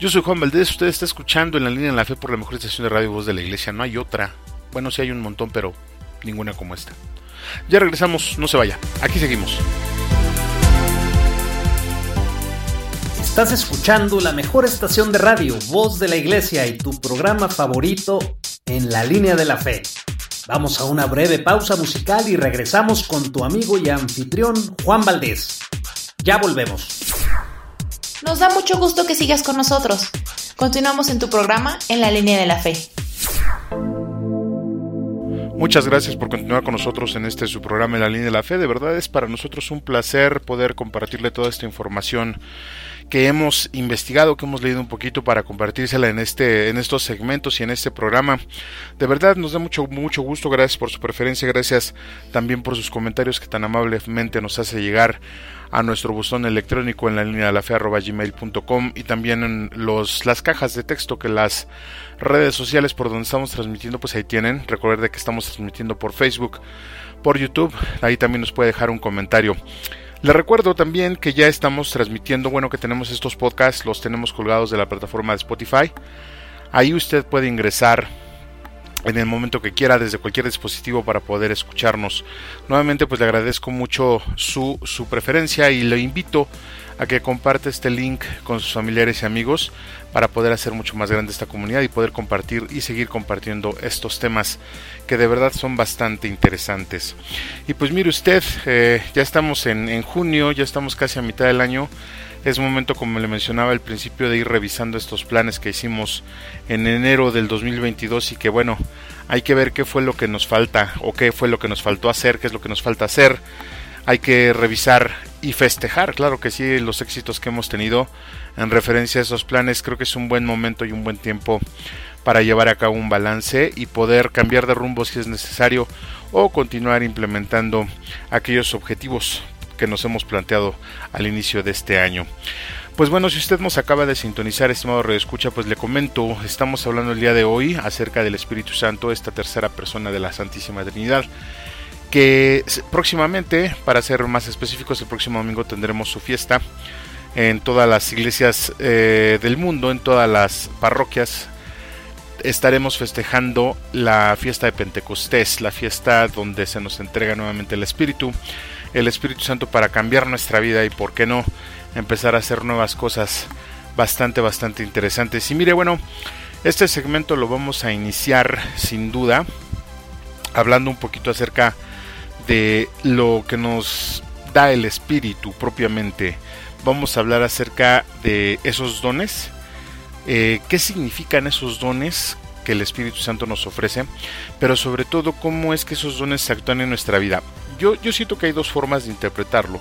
Yo soy Juan Valdés, usted está escuchando En la Línea de la Fe por la mejor estación de radio Voz de la Iglesia. No hay otra. Bueno, sí hay un montón, pero ninguna como esta. Ya regresamos, no se vaya. Aquí seguimos. Estás escuchando la mejor estación de radio Voz de la Iglesia y tu programa favorito, En la Línea de la Fe. Vamos a una breve pausa musical y regresamos con tu amigo y anfitrión Juan Valdés. Ya volvemos. Nos da mucho gusto que sigas con nosotros. Continuamos en tu programa En la Línea de la Fe. Muchas gracias por continuar con nosotros en este su programa En la Línea de la Fe. De verdad es para nosotros un placer poder compartirle toda esta información que hemos investigado, que hemos leído un poquito para compartírsela en este, en estos segmentos y en este programa. De verdad nos da mucho, mucho gusto. Gracias por su preferencia, gracias también por sus comentarios que tan amablemente nos hace llegar a nuestro buzón electrónico en la línea de la fe arroba gmail punto com y también en los, las cajas de texto que las redes sociales por donde estamos transmitiendo, pues ahí tienen. Recuerden que estamos transmitiendo por Facebook, por YouTube, ahí también nos puede dejar un comentario. Les recuerdo también que ya estamos transmitiendo, bueno, que tenemos estos podcasts, los tenemos colgados de la plataforma de Spotify. Ahí usted puede ingresar en el momento que quiera, desde cualquier dispositivo para poder escucharnos. Nuevamente, pues le agradezco mucho su, su preferencia y le invito a que comparte este link con sus familiares y amigos para poder hacer mucho más grande esta comunidad y poder compartir y seguir compartiendo estos temas que de verdad son bastante interesantes. Y pues mire usted, eh, ya estamos en, en junio, ya estamos casi a mitad del año. Es momento, como le mencionaba al principio, de ir revisando estos planes que hicimos en enero del dos mil veintidós y que bueno, hay que ver qué fue lo que nos falta o qué fue lo que nos faltó hacer, qué es lo que nos falta hacer. Hay que revisar y festejar, claro que sí, los éxitos que hemos tenido en referencia a esos planes. Creo que es un buen momento y un buen tiempo para llevar a cabo un balance y poder cambiar de rumbo si es necesario o continuar implementando aquellos objetivos que nos hemos planteado al inicio de este año. Pues bueno, si usted nos acaba de sintonizar, estimado radioescucha, pues le comento, estamos hablando el día de hoy acerca del Espíritu Santo, esta tercera persona de la Santísima Trinidad, que próximamente, para ser más específicos, el próximo domingo tendremos su fiesta en todas las iglesias eh, del mundo, en todas las parroquias. Estaremos festejando la fiesta de Pentecostés, la fiesta donde se nos entrega nuevamente el Espíritu, el Espíritu Santo para cambiar nuestra vida y por qué no empezar a hacer nuevas cosas bastante bastante interesantes. Y mire, bueno, este segmento lo vamos a iniciar sin duda hablando un poquito acerca de lo que nos da el Espíritu propiamente. Vamos a hablar acerca de esos dones, eh, qué significan esos dones que el Espíritu Santo nos ofrece, pero sobre todo cómo es que esos dones se actúan en nuestra vida. Yo, yo siento que hay dos formas de interpretarlo.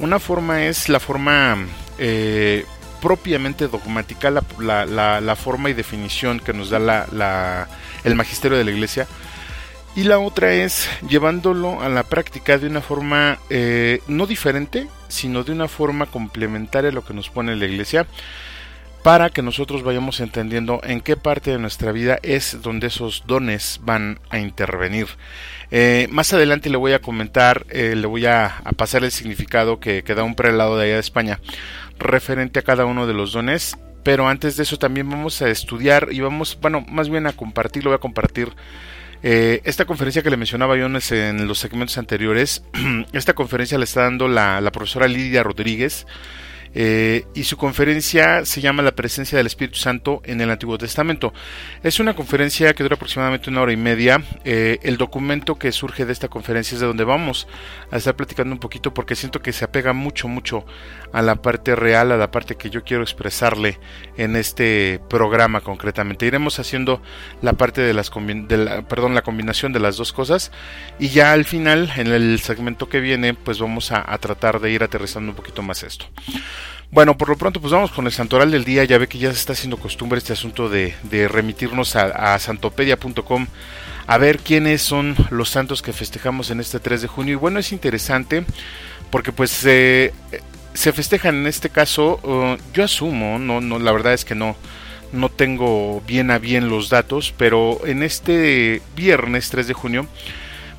Una forma es la forma eh, propiamente dogmática, la, la, la, la forma y definición que nos da la, la, el magisterio de la Iglesia. Y la otra es llevándolo a la práctica de una forma eh, no diferente, sino de una forma complementaria a lo que nos pone la Iglesia, para que nosotros vayamos entendiendo en qué parte de nuestra vida es donde esos dones van a intervenir. Eh, más adelante le voy a comentar, eh, le voy a, a pasar el significado que, que da un prelado de allá de España referente a cada uno de los dones, pero antes de eso también vamos a estudiar y vamos, bueno, más bien a compartir, lo voy a compartir. Eh, esta conferencia que le mencionaba yo en los segmentos anteriores, esta conferencia la está dando la, la profesora Lidia Rodríguez. Eh, y su conferencia se llama La presencia del Espíritu Santo en el Antiguo Testamento. Es una conferencia que dura aproximadamente una hora y media. Eh, el documento que surge de esta conferencia es de donde vamos a estar platicando un poquito, porque siento que se apega mucho, mucho a la parte real, a la parte que yo quiero expresarle en este programa concretamente. Iremos haciendo la parte de las combi- de la, perdón, la combinación de las dos cosas, y ya al final, en el segmento que viene, pues vamos a, a tratar de ir aterrizando un poquito más esto. Bueno, por lo pronto pues vamos con el santoral del día. Ya ve que ya se está haciendo costumbre este asunto de, de remitirnos a, a santopedia punto com a ver quiénes son los santos que festejamos en este tres de junio. Y bueno, es interesante porque pues eh, se festejan en este caso, uh, yo asumo, no, no, la verdad es que no, no tengo bien a bien los datos, pero en este viernes tres de junio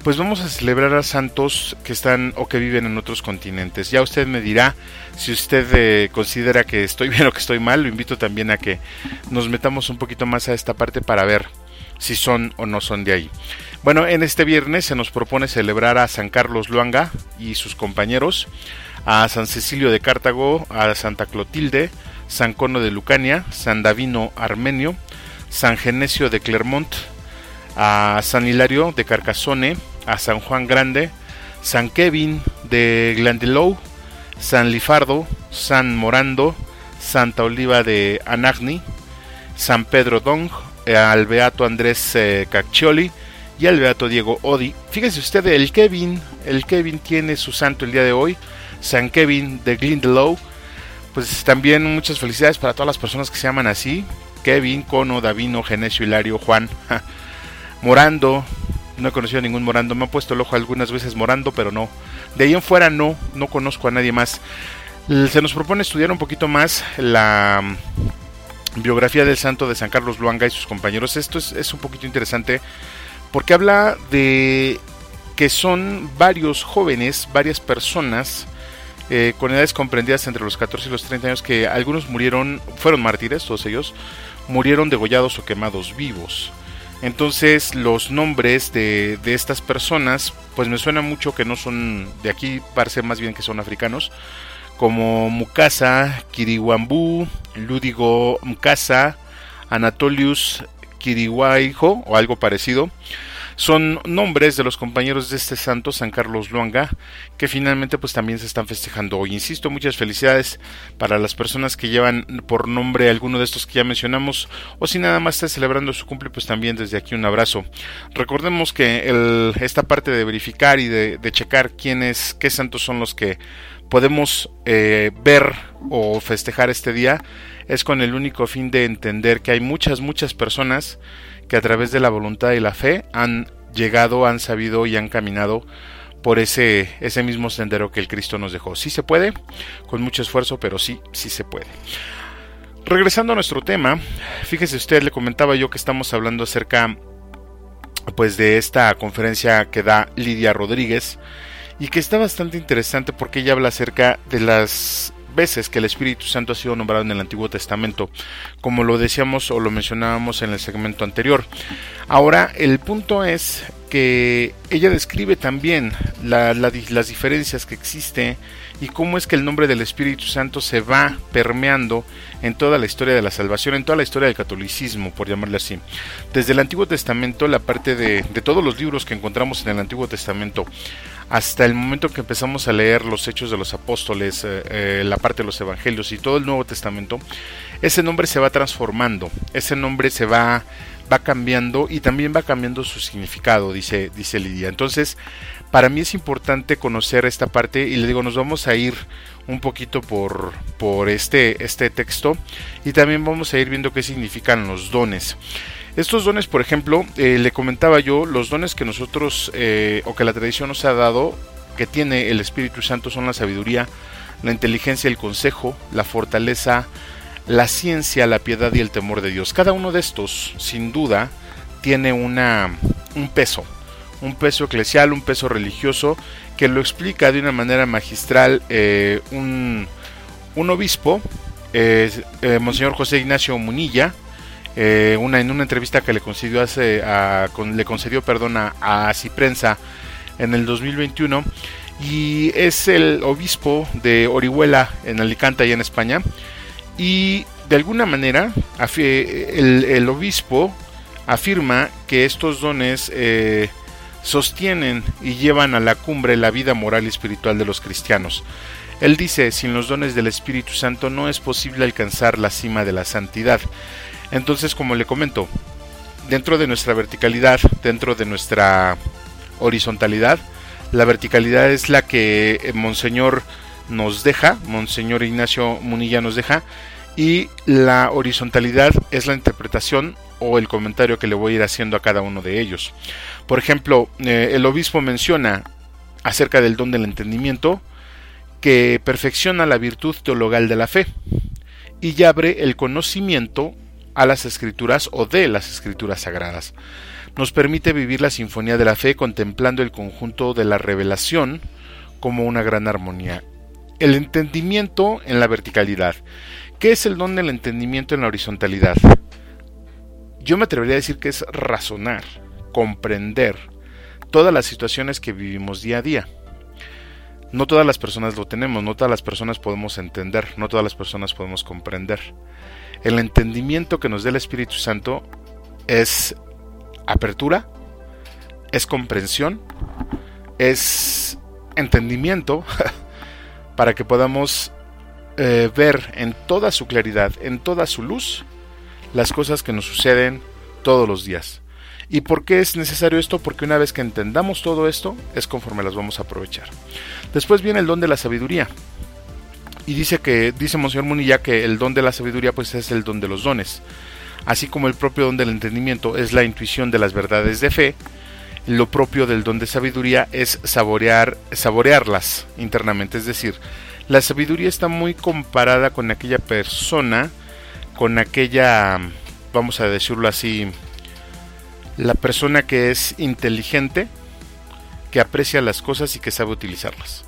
pues vamos a celebrar a santos que están o que viven en otros continentes. Ya usted me dirá si usted eh, considera que estoy bien o que estoy mal. Lo invito también a que nos metamos un poquito más a esta parte para ver si son o no son de ahí. Bueno, en este viernes se nos propone celebrar a San Carlos Loanga y sus compañeros, a San Cecilio de Cartago, a Santa Clotilde, San Cono de Lucania, San Davino Armenio, San Genesio de Clermont, a San Hilario de Carcassonne, a San Juan Grande, San Kevin de Glandelow, San Lifardo, San Morando, Santa Oliva de Anagni, San Pedro Dong, al Beato Andrés eh, Caccioli y al Beato Diego Odi. Fíjese usted, el Kevin, el Kevin tiene su santo el día de hoy, San Kevin de Glindelow. Pues también muchas felicidades para todas las personas que se llaman así: Kevin, Cono, Davino, Genesio, Hilario, Juan, ja. Morando. No he conocido a ningún Morando, me han puesto el ojo algunas veces Morando, pero no, de ahí en fuera no, no conozco a nadie más. Se nos propone estudiar un poquito más la biografía del santo de San Carlos Luanga y sus compañeros. Esto es, es un poquito interesante porque habla de que son varios jóvenes, varias personas eh, con edades comprendidas entre los catorce y los treinta años, que algunos murieron, fueron mártires, todos ellos murieron degollados o quemados vivos. Entonces los nombres de, de estas personas, pues me suena mucho que no son de aquí, parece más bien que son africanos, como Mukasa, Kiriwambú, Lúdigo Mukasa, Anatolius Kiriwaijo o algo parecido. Son nombres de los compañeros de este santo, San Carlos Luanga, que finalmente pues también se están festejando hoy. Insisto, muchas felicidades para las personas que llevan por nombre alguno de estos que ya mencionamos, o si nada más está celebrando su cumple, pues también desde aquí un abrazo. Recordemos que el, esta parte de verificar y de, de checar quién es, qué santos son los que podemos eh, ver o festejar este día, es con el único fin de entender que hay muchas, muchas personas que a través de la voluntad y la fe han llegado, han sabido y han caminado por ese, ese mismo sendero que el Cristo nos dejó. Sí se puede, con mucho esfuerzo, pero sí, sí se puede. Regresando a nuestro tema, fíjese usted, le comentaba yo que estamos hablando acerca pues de esta conferencia que da Lidia Rodríguez y que está bastante interesante porque ella habla acerca de las veces que el Espíritu Santo ha sido nombrado en el Antiguo Testamento, como lo decíamos o lo mencionábamos en el segmento anterior. Ahora, el punto es que ella describe también la, la, las diferencias que existe y cómo es que el nombre del Espíritu Santo se va permeando en toda la historia de la salvación, en toda la historia del catolicismo, por llamarle así. Desde el Antiguo Testamento, la parte de, de todos los libros que encontramos en el Antiguo Testamento, hasta el momento que empezamos a leer los Hechos de los Apóstoles, eh, eh, la parte de los Evangelios y todo el Nuevo Testamento, ese nombre se va transformando, ese nombre se va, va cambiando y también va cambiando su significado, dice, dice Lidia. Entonces, para mí es importante conocer esta parte y le digo, nos vamos a ir un poquito por, por este, este texto y también vamos a ir viendo qué significan los dones. Estos dones, por ejemplo, eh, le comentaba yo, los dones que nosotros eh, o que la tradición nos ha dado, que tiene el Espíritu Santo, son la sabiduría, la inteligencia, el consejo, la fortaleza, la ciencia, la piedad y el temor de Dios. Cada uno de estos, sin duda, tiene una, un peso, un peso eclesial, un peso religioso, que lo explica de una manera magistral eh, un, un obispo, eh, eh, Monseñor José Ignacio Munilla, Eh, una, en una entrevista que le concedió, hace, a, con, le concedió perdón, a, a Ciprensa en el dos mil veintiuno, y es el obispo de Orihuela en Alicante, allá en España, y de alguna manera afi- el, el obispo afirma que estos dones eh, sostienen y llevan a la cumbre la vida moral y espiritual de los cristianos. Él dice, sin los dones del Espíritu Santo no es posible alcanzar la cima de la santidad. Entonces, como le comento, dentro de nuestra verticalidad, dentro de nuestra horizontalidad, la verticalidad es la que Monseñor nos deja, Monseñor Ignacio Munilla nos deja, y la horizontalidad es la interpretación o el comentario que le voy a ir haciendo a cada uno de ellos. Por ejemplo, eh, el obispo menciona acerca del don del entendimiento, que perfecciona la virtud teologal de la fe y abre el conocimiento a las escrituras o de las escrituras sagradas. Nos permite vivir la sinfonía de la fe contemplando el conjunto de la revelación como una gran armonía. El entendimiento en la verticalidad. ¿Qué es el don del entendimiento en la horizontalidad? Yo me atrevería a decir que es razonar, comprender todas las situaciones que vivimos día a día. No todas las personas lo tenemos, no todas las personas podemos entender, no todas las personas podemos comprender. El entendimiento que nos dé el Espíritu Santo es apertura, es comprensión, es entendimiento para que podamos eh, ver en toda su claridad, en toda su luz, las cosas que nos suceden todos los días. ¿Y por qué es necesario esto? Porque una vez que entendamos todo esto, es conforme las vamos a aprovechar. Después viene el don de la sabiduría. Y dice que, dice Monseñor Munilla, que el don de la sabiduría pues es el don de los dones. Así como el propio don del entendimiento es la intuición de las verdades de fe, lo propio del don de sabiduría es saborear, saborearlas internamente. Es decir, la sabiduría está muy comparada con aquella persona, con aquella, vamos a decirlo así, la persona que es inteligente, que aprecia las cosas y que sabe utilizarlas.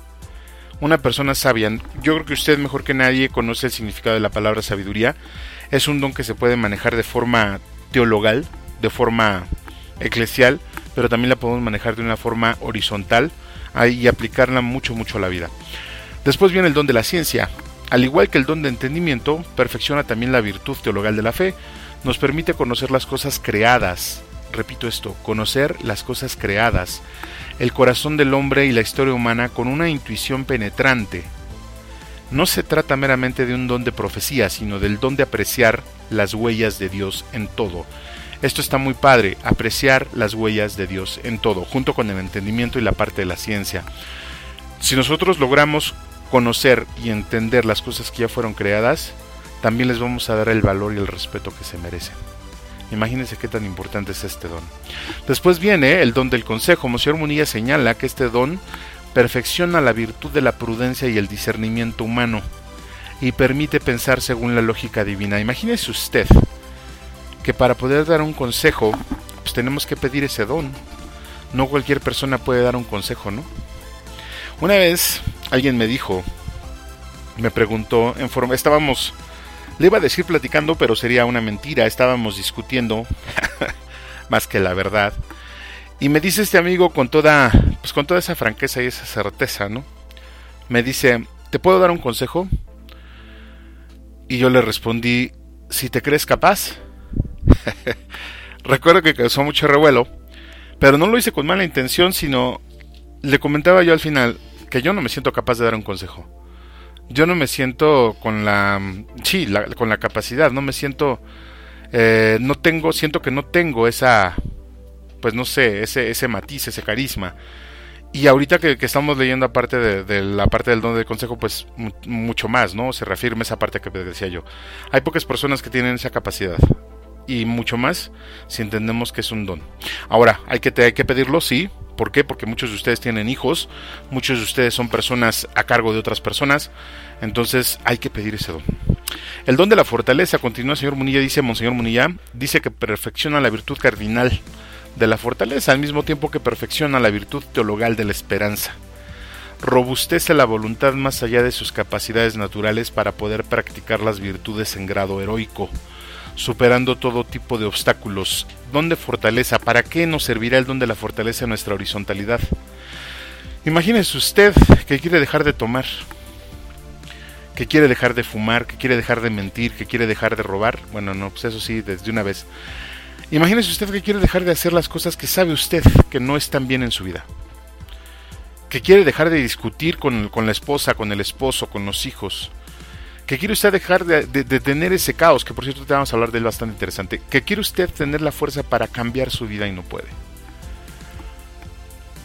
Una persona sabia, yo creo que usted mejor que nadie conoce el significado de la palabra sabiduría. Es un don que se puede manejar de forma teologal, de forma eclesial, pero también la podemos manejar de una forma horizontal y aplicarla mucho, mucho a la vida. Después viene el don de la ciencia. Al igual que el don de entendimiento, perfecciona también la virtud teologal de la fe. Nos permite conocer las cosas creadas. Repito esto, conocer las cosas creadas, el corazón del hombre y la historia humana con una intuición penetrante. No se trata meramente de un don de profecía, sino del don de apreciar las huellas de Dios en todo. Esto está muy padre, apreciar las huellas de Dios en todo, junto con el entendimiento y la parte de la ciencia. Si nosotros logramos conocer y entender las cosas que ya fueron creadas, también les vamos a dar el valor y el respeto que se merecen. Imagínense qué tan importante es este don. Después viene el don del consejo. Monseñor Munilla señala que este don perfecciona la virtud de la prudencia y el discernimiento humano y permite pensar según la lógica divina. Imagínese usted que para poder dar un consejo, pues tenemos que pedir ese don. No cualquier persona puede dar un consejo, ¿no? Una vez alguien me dijo, me preguntó en forma, estábamos... Le iba a decir platicando, pero sería una mentira. Estábamos discutiendo, más que la verdad. Y me dice este amigo con toda, pues con toda esa franqueza y esa certeza, ¿no? Me dice, ¿te puedo dar un consejo? Y yo le respondí, si te crees capaz. Recuerdo que causó mucho revuelo, pero no lo hice con mala intención, sino le comentaba yo al final que yo no me siento capaz de dar un consejo. Yo no me siento con la, sí, la, con la capacidad, no me siento, eh, no tengo, siento que no tengo esa, pues no sé, ese, ese matiz, ese carisma. Y ahorita que, que estamos leyendo aparte de, de la parte del don del consejo, pues mu- mucho más, ¿no? Se reafirma esa parte que decía yo. Hay pocas personas que tienen esa capacidad y mucho más si entendemos que es un don. Ahora, hay que, hay que pedirlo, sí. ¿Por qué? Porque muchos de ustedes tienen hijos, muchos de ustedes son personas a cargo de otras personas, entonces hay que pedir ese don. El don de la fortaleza, continúa señor Munilla, dice Monseñor Munilla, dice que perfecciona la virtud cardinal de la fortaleza, al mismo tiempo que perfecciona la virtud teologal de la esperanza. Robustece la voluntad más allá de sus capacidades naturales para poder practicar las virtudes en grado heroico, superando todo tipo de obstáculos. Don de fortaleza, ¿para qué nos servirá el don de la fortaleza en nuestra horizontalidad? Imagínese usted que quiere dejar de tomar, que quiere dejar de fumar, que quiere dejar de mentir, que quiere dejar de robar. Bueno, no, pues eso sí, desde una vez. Imagínese usted que quiere dejar de hacer las cosas que sabe usted que no están bien en su vida, que quiere dejar de discutir con, con la esposa, con el esposo, con los hijos, que quiere usted dejar de, de, de tener ese caos, que por cierto te vamos a hablar de él, bastante interesante, que quiere usted tener la fuerza para cambiar su vida y no puede.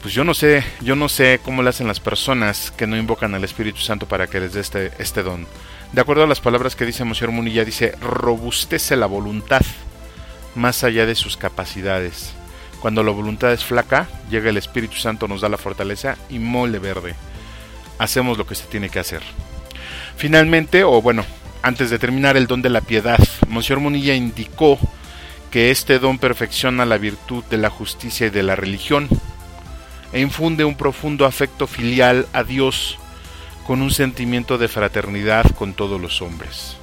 Pues yo no sé, yo no sé cómo le hacen las personas que no invocan al Espíritu Santo para que les dé este, este don. De acuerdo a las palabras que dice Monseñor Munilla, dice, robustece la voluntad más allá de sus capacidades. Cuando la voluntad es flaca, llega el Espíritu Santo, nos da la fortaleza y mole verde. Hacemos lo que se tiene que hacer. Finalmente, o bueno, antes de terminar, el don de la piedad. Monseñor Munilla indicó que este don perfecciona la virtud de la justicia y de la religión e infunde un profundo afecto filial a Dios con un sentimiento de fraternidad con todos los hombres.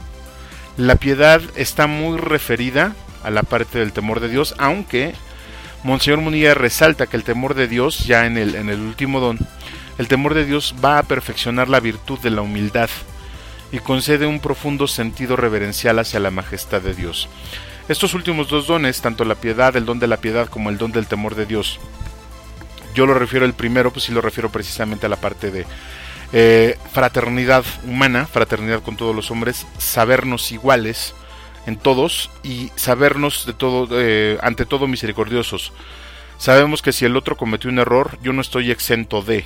La piedad está muy referida a la parte del temor de Dios, aunque Monseñor Munilla resalta que el temor de Dios, ya en el, en el último don, el temor de Dios va a perfeccionar la virtud de la humildad y concede un profundo sentido reverencial hacia la majestad de Dios. Estos últimos dos dones, tanto la piedad, el don de la piedad como el don del temor de Dios, yo lo refiero el primero, pues sí lo refiero precisamente a la parte de eh, fraternidad humana, fraternidad con todos los hombres, sabernos iguales en todos y sabernos de todo, eh, ante todo misericordiosos. Sabemos que si el otro cometió un error, yo no estoy exento de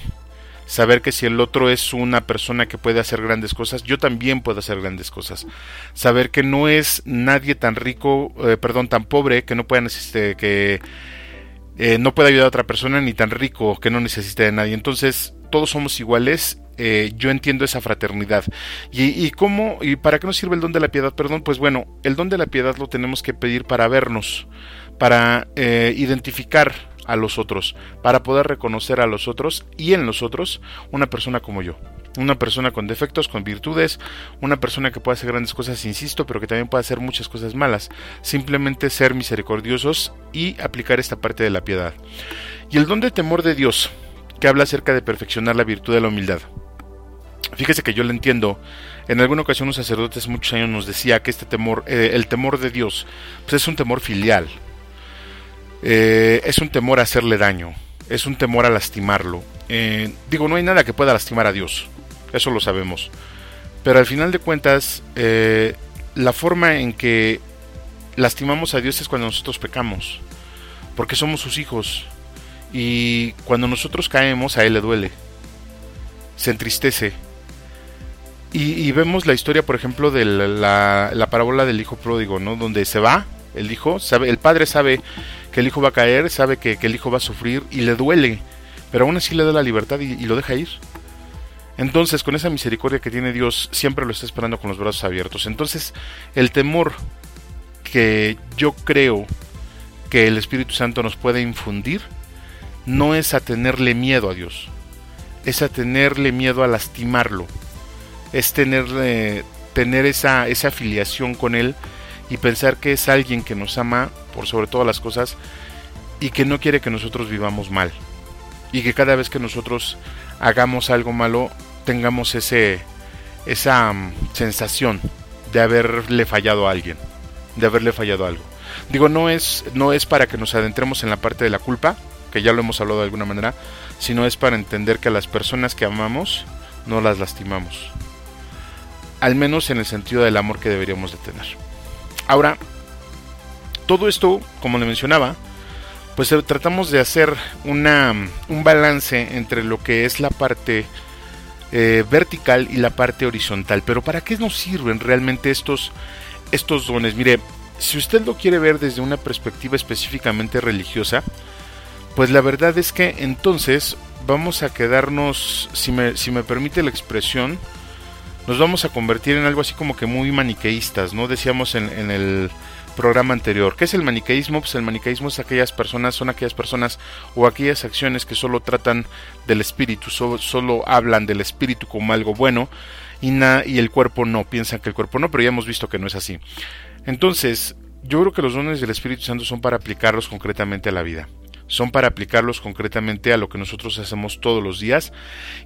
saber que si el otro es una persona que puede hacer grandes cosas, yo también puedo hacer grandes cosas. Saber que no es nadie tan rico, eh, perdón, tan pobre que no pueda este, que eh, no pueda ayudar a otra persona, ni tan rico que no necesite de nadie. Entonces todos somos iguales. Eh, yo entiendo esa fraternidad. ¿Y, y cómo y para qué nos sirve el don de la piedad? Perdón, pues bueno, el don de la piedad lo tenemos que pedir para vernos, para eh, identificar a los otros, para poder reconocer a los otros y en los otros una persona como yo, una persona con defectos, con virtudes, una persona que puede hacer grandes cosas, insisto, pero que también puede hacer muchas cosas malas. Simplemente ser misericordiosos y aplicar esta parte de la piedad. Y el don de temor de Dios, que habla acerca de perfeccionar la virtud de la humildad. Fíjese que yo lo entiendo. En alguna ocasión un sacerdote hace muchos años nos decía que este temor, eh, el temor de Dios, pues es un temor filial. Eh, es un temor a hacerle daño, es un temor a lastimarlo. Eh, digo, no hay nada que pueda lastimar a Dios, eso lo sabemos. Pero al final de cuentas, eh, la forma en que lastimamos a Dios es cuando nosotros pecamos, porque somos sus hijos. Y cuando nosotros caemos, a Él le duele, se entristece. Y, y vemos la historia, por ejemplo, de la, la, la parábola del hijo pródigo, ¿no? Donde se va el hijo, sabe, el padre sabe que el hijo va a caer, sabe que, que el hijo va a sufrir y le duele, pero aún así le da la libertad y, y lo deja ir. Entonces, con esa misericordia que tiene Dios, siempre lo está esperando con los brazos abiertos. Entonces, el temor que yo creo que el Espíritu Santo nos puede infundir no es a tenerle miedo a Dios, es a tenerle miedo a lastimarlo, es tenerle, tener esa, esa afiliación con Él y pensar que es alguien que nos ama por sobre todas las cosas y que no quiere que nosotros vivamos mal y que cada vez que nosotros hagamos algo malo tengamos ese esa sensación de haberle fallado a alguien, de haberle fallado a algo. Digo, no es, no es para que nos adentremos en la parte de la culpa, que ya lo hemos hablado de alguna manera, sino es para entender que a las personas que amamos no las lastimamos, al menos en el sentido del amor que deberíamos de tener. Ahora, todo esto, como le mencionaba, pues tratamos de hacer una, un balance entre lo que es la parte eh, vertical y la parte horizontal. Pero ¿para qué nos sirven realmente estos, estos dones? Mire, si usted lo quiere ver desde una perspectiva específicamente religiosa, pues la verdad es que entonces vamos a quedarnos, si me, si me permite la expresión, nos vamos a convertir en algo así como que muy maniqueístas, ¿no? Decíamos en, en el programa anterior. ¿Qué es el maniqueísmo? Pues el maniqueísmo es aquellas personas, son aquellas personas o aquellas acciones que solo tratan del espíritu, solo, solo hablan del espíritu como algo bueno y, na, y el cuerpo no, piensan que el cuerpo no, pero ya hemos visto que no es así. Entonces, yo creo que los dones del Espíritu Santo son para aplicarlos concretamente a la vida, son para aplicarlos concretamente a lo que nosotros hacemos todos los días,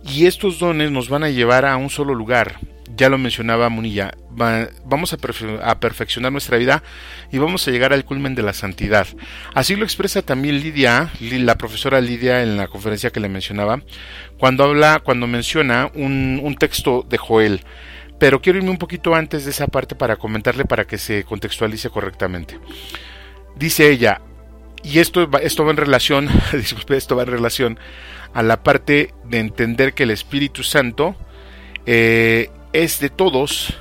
y estos dones nos van a llevar a un solo lugar. Ya lo mencionaba Munilla, va, vamos a, perfe- a perfeccionar nuestra vida y vamos a llegar al culmen de la santidad. Así lo expresa también Lidia, la profesora Lidia, en la conferencia que le mencionaba, cuando habla, cuando menciona un, un texto de Joel. Pero quiero irme un poquito antes de esa parte para comentarle, para que se contextualice correctamente. Dice ella, y esto va, esto va en relación, disculpe, esto va en relación a la parte de entender que el Espíritu Santo eh, es de todos,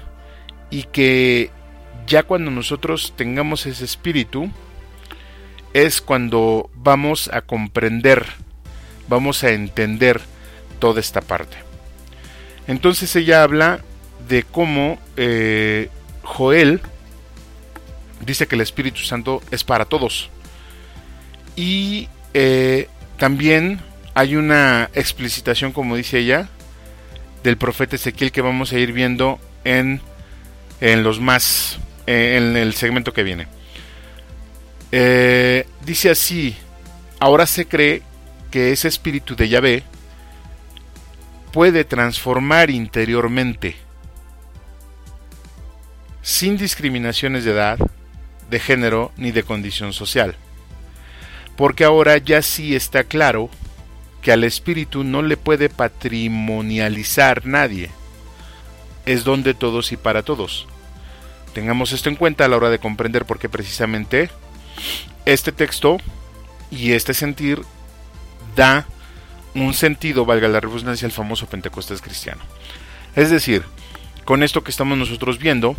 y que ya cuando nosotros tengamos ese Espíritu es cuando vamos a comprender, vamos a entender toda esta parte. Entonces ella habla de cómo eh, Joel dice que el Espíritu Santo es para todos. Y eh, también hay una explicitación, como dice ella, del profeta Ezequiel, que vamos a ir viendo en, en los más eh, en el segmento que viene. Eh, dice así: ahora se cree que ese espíritu de Yahvé puede transformar interiormente, sin discriminaciones de edad, de género ni de condición social. Porque ahora ya sí está claro que al espíritu no le puede patrimonializar nadie. Es don de todos y para todos. Tengamos esto en cuenta a la hora de comprender por qué precisamente este texto y este sentir da un sentido, valga la redundancia, al famoso Pentecostés cristiano. Es decir, con esto que estamos nosotros viendo,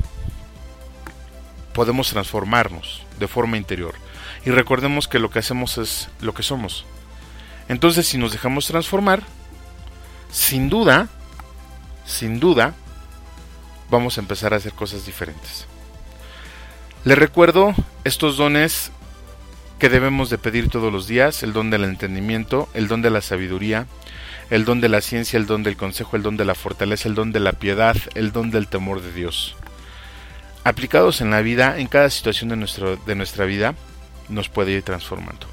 podemos transformarnos de forma interior. Y recordemos que lo que hacemos es lo que somos. Entonces, si nos dejamos transformar, sin duda, sin duda, vamos a empezar a hacer cosas diferentes. Les recuerdo estos dones que debemos de pedir todos los días: el don del entendimiento, el don de la sabiduría, el don de la ciencia, el don del consejo, el don de la fortaleza, el don de la piedad, el don del temor de Dios. Aplicados en la vida, en cada situación de, nuestro, de nuestra vida, nos puede ir transformando.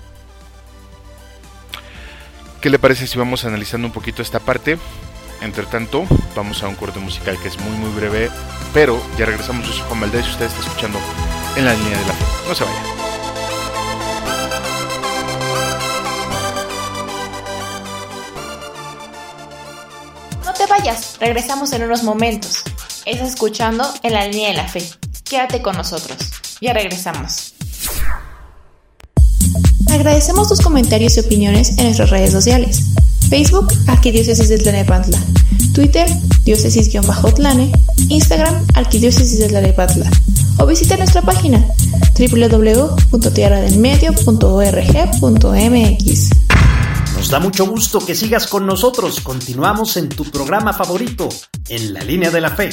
¿Qué le parece si vamos analizando un poquito esta parte? Entre tanto, vamos a un corte musical que es muy muy breve, pero ya regresamos. Yo soy Juan Valdés y usted está escuchando En la Línea de la Fe. No se vaya. No te vayas, regresamos en unos momentos. Estás escuchando En la Línea de la Fe. Quédate con nosotros, ya regresamos. Agradecemos tus comentarios y opiniones en nuestras redes sociales. Facebook, Arquidiócesis de Tlalnepantla. Twitter, diócesis-tlane. Instagram, Arquidiócesis de Tlalnepantla. O visita nuestra página doble u doble u doble u punto tierra del medio punto org punto m x. Nos da mucho gusto que sigas con nosotros. Continuamos en tu programa favorito, En la Línea de la Fe.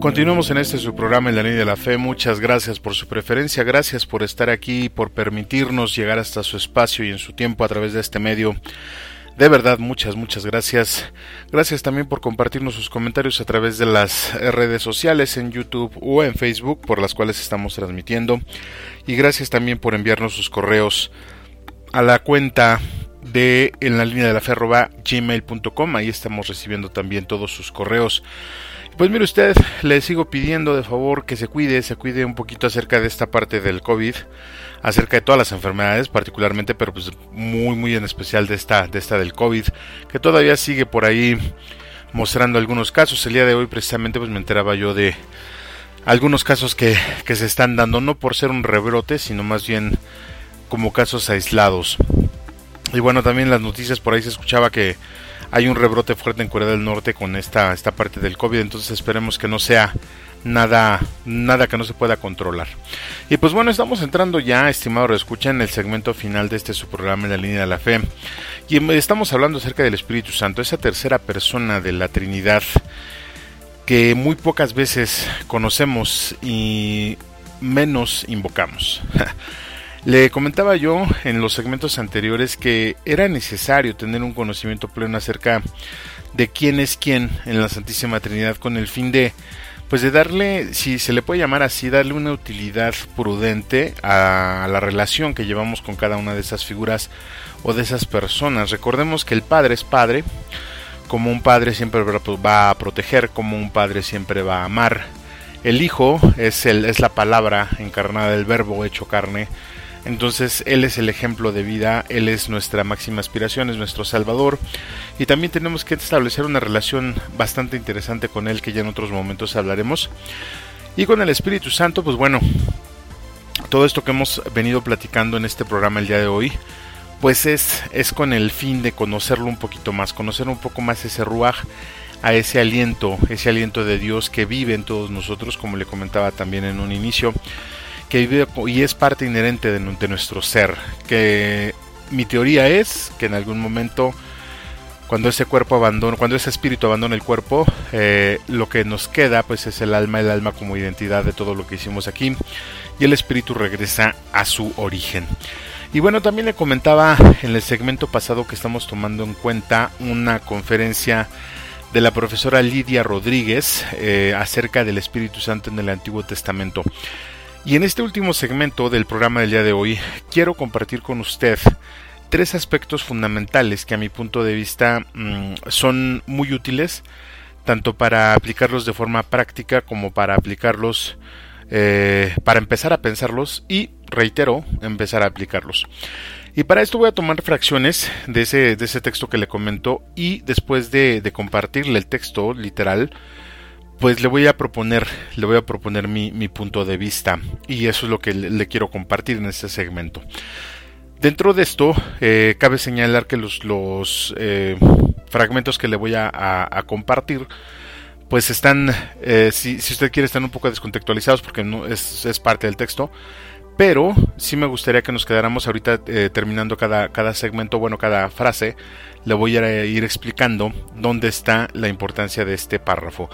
Continuamos en este su programa En la Línea de la Fe. Muchas gracias por su preferencia, gracias por estar aquí, por permitirnos llegar hasta su espacio y en su tiempo a través de este medio. De verdad, muchas, muchas gracias. Gracias también por compartirnos sus comentarios a través de las redes sociales, en YouTube o en Facebook, por las cuales estamos transmitiendo. Y gracias también por enviarnos sus correos a la cuenta de En la Línea de la Fe arroba gmail punto com. Ahí estamos recibiendo también todos sus correos. Pues mire usted, le sigo pidiendo de favor que se cuide, se cuide un poquito acerca de esta parte del COVID, acerca de todas las enfermedades particularmente, pero pues muy muy en especial de esta, de esta del COVID, que todavía sigue por ahí mostrando algunos casos. El día de hoy precisamente pues me enteraba yo de algunos casos que, que se están dando, no por ser un rebrote, sino más bien como casos aislados. Y bueno, también en las noticias por ahí se escuchaba que hay un rebrote fuerte en Corea del Norte con esta, esta parte del COVID, entonces esperemos que no sea nada, nada que no se pueda controlar. Y pues bueno, estamos entrando ya, estimado reescucha, en el segmento final de este su programa En la Línea de la Fe. Y estamos hablando acerca del Espíritu Santo, esa tercera persona de la Trinidad que muy pocas veces conocemos y menos invocamos. Le comentaba yo en los segmentos anteriores que era necesario tener un conocimiento pleno acerca de quién es quién en la Santísima Trinidad, con el fin de, pues de darle, si se le puede llamar así, darle una utilidad prudente a la relación que llevamos con cada una de esas figuras o de esas personas. Recordemos que el Padre es Padre, como un Padre siempre va a proteger, como un Padre siempre va a amar. El Hijo es, el, es la palabra encarnada, el Verbo hecho carne. Entonces Él es el ejemplo de vida, Él es nuestra máxima aspiración, es nuestro Salvador, y también tenemos que establecer una relación bastante interesante con Él, que ya en otros momentos hablaremos. Y con el Espíritu Santo, pues bueno, todo esto que hemos venido platicando en este programa el día de hoy, pues es, es con el fin de conocerlo un poquito más, conocer un poco más ese Ruaj, a ese aliento, ese aliento de Dios que vive en todos nosotros, como le comentaba también en un inicio, que vive y es parte inherente de, de nuestro ser, que mi teoría es que en algún momento, cuando ese cuerpo abandona, cuando ese espíritu abandona el cuerpo, eh, lo que nos queda pues es el alma, el alma como identidad de todo lo que hicimos aquí, y el espíritu regresa a su origen. Y bueno, también le comentaba en el segmento pasado que estamos tomando en cuenta una conferencia de la profesora Lidia Rodríguez eh, acerca del Espíritu Santo en el Antiguo Testamento. Y en este último segmento del programa del día de hoy, quiero compartir con usted tres aspectos fundamentales que a mi punto de vista mmm, son muy útiles, tanto para aplicarlos de forma práctica como para aplicarlos, eh, para empezar a pensarlos y, reitero, empezar a aplicarlos. Y para esto voy a tomar fracciones de ese, de ese texto que le comento, y después de, de compartirle el texto literal, pues le voy a proponer, le voy a proponer mi, mi punto de vista, y eso es lo que le, le quiero compartir en este segmento. Dentro de esto, eh, cabe señalar que los, los eh, fragmentos que le voy a, a, a compartir, pues están, eh, si, si usted quiere, están un poco descontextualizados porque no es, es parte del texto, pero sí me gustaría que nos quedáramos ahorita, eh, terminando cada, cada segmento, bueno, cada frase, le voy a ir explicando dónde está la importancia de este párrafo.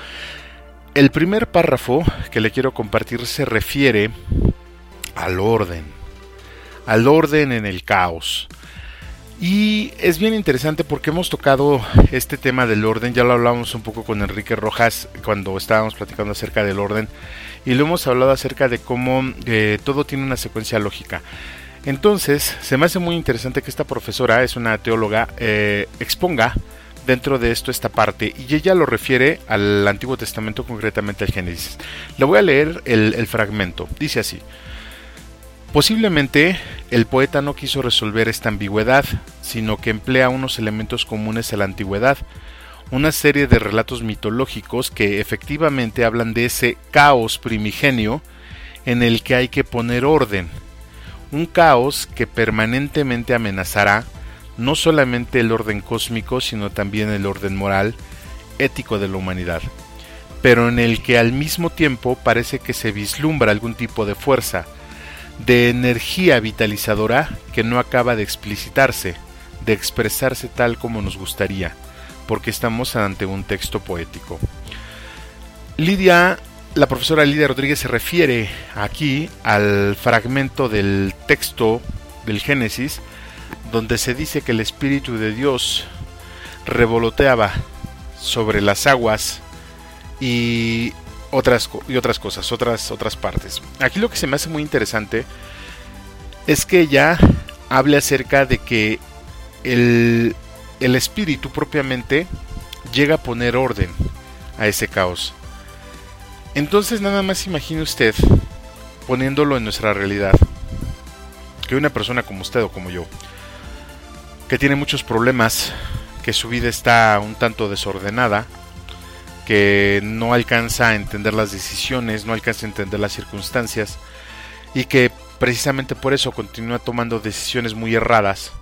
El primer párrafo que le quiero compartir se refiere al orden. Al orden en el caos. Y es bien interesante porque hemos tocado este tema del orden, ya lo hablábamos un poco con Enrique Rojas cuando estábamos platicando acerca del orden, y lo hemos hablado acerca de cómo eh, todo tiene una secuencia lógica. Entonces, se me hace muy interesante que esta profesora, es una teóloga, eh, exponga dentro de esto esta parte, y ella lo refiere al Antiguo Testamento, concretamente al Génesis. Le voy a leer el, el fragmento, dice así: posiblemente el poeta no quiso resolver esta ambigüedad, sino que emplea unos elementos comunes a la antigüedad, una serie de relatos mitológicos que efectivamente hablan de ese caos primigenio en el que hay que poner orden, un caos que permanentemente amenazará no solamente el orden cósmico, sino también el orden moral, ético de la humanidad, pero en el que al mismo tiempo parece que se vislumbra algún tipo de fuerza, de energía vitalizadora que no acaba de explicitarse, de expresarse tal como nos gustaría, porque estamos ante un texto poético. Lidia, la profesora Lidia Rodríguez, se refiere aquí al fragmento del texto del Génesis, donde se dice que el Espíritu de Dios revoloteaba sobre las aguas y Otras, y otras cosas, otras, otras partes. Aquí lo que se me hace muy interesante es que ella habla acerca de que el, el espíritu propiamente llega a poner orden a ese caos. Entonces, nada más imagine usted, poniéndolo en nuestra realidad, que una persona como usted o como yo, que tiene muchos problemas, que su vida está un tanto desordenada, que no alcanza a entender las decisiones, no alcanza a entender las circunstancias, y que precisamente por eso continúa tomando decisiones muy erradas,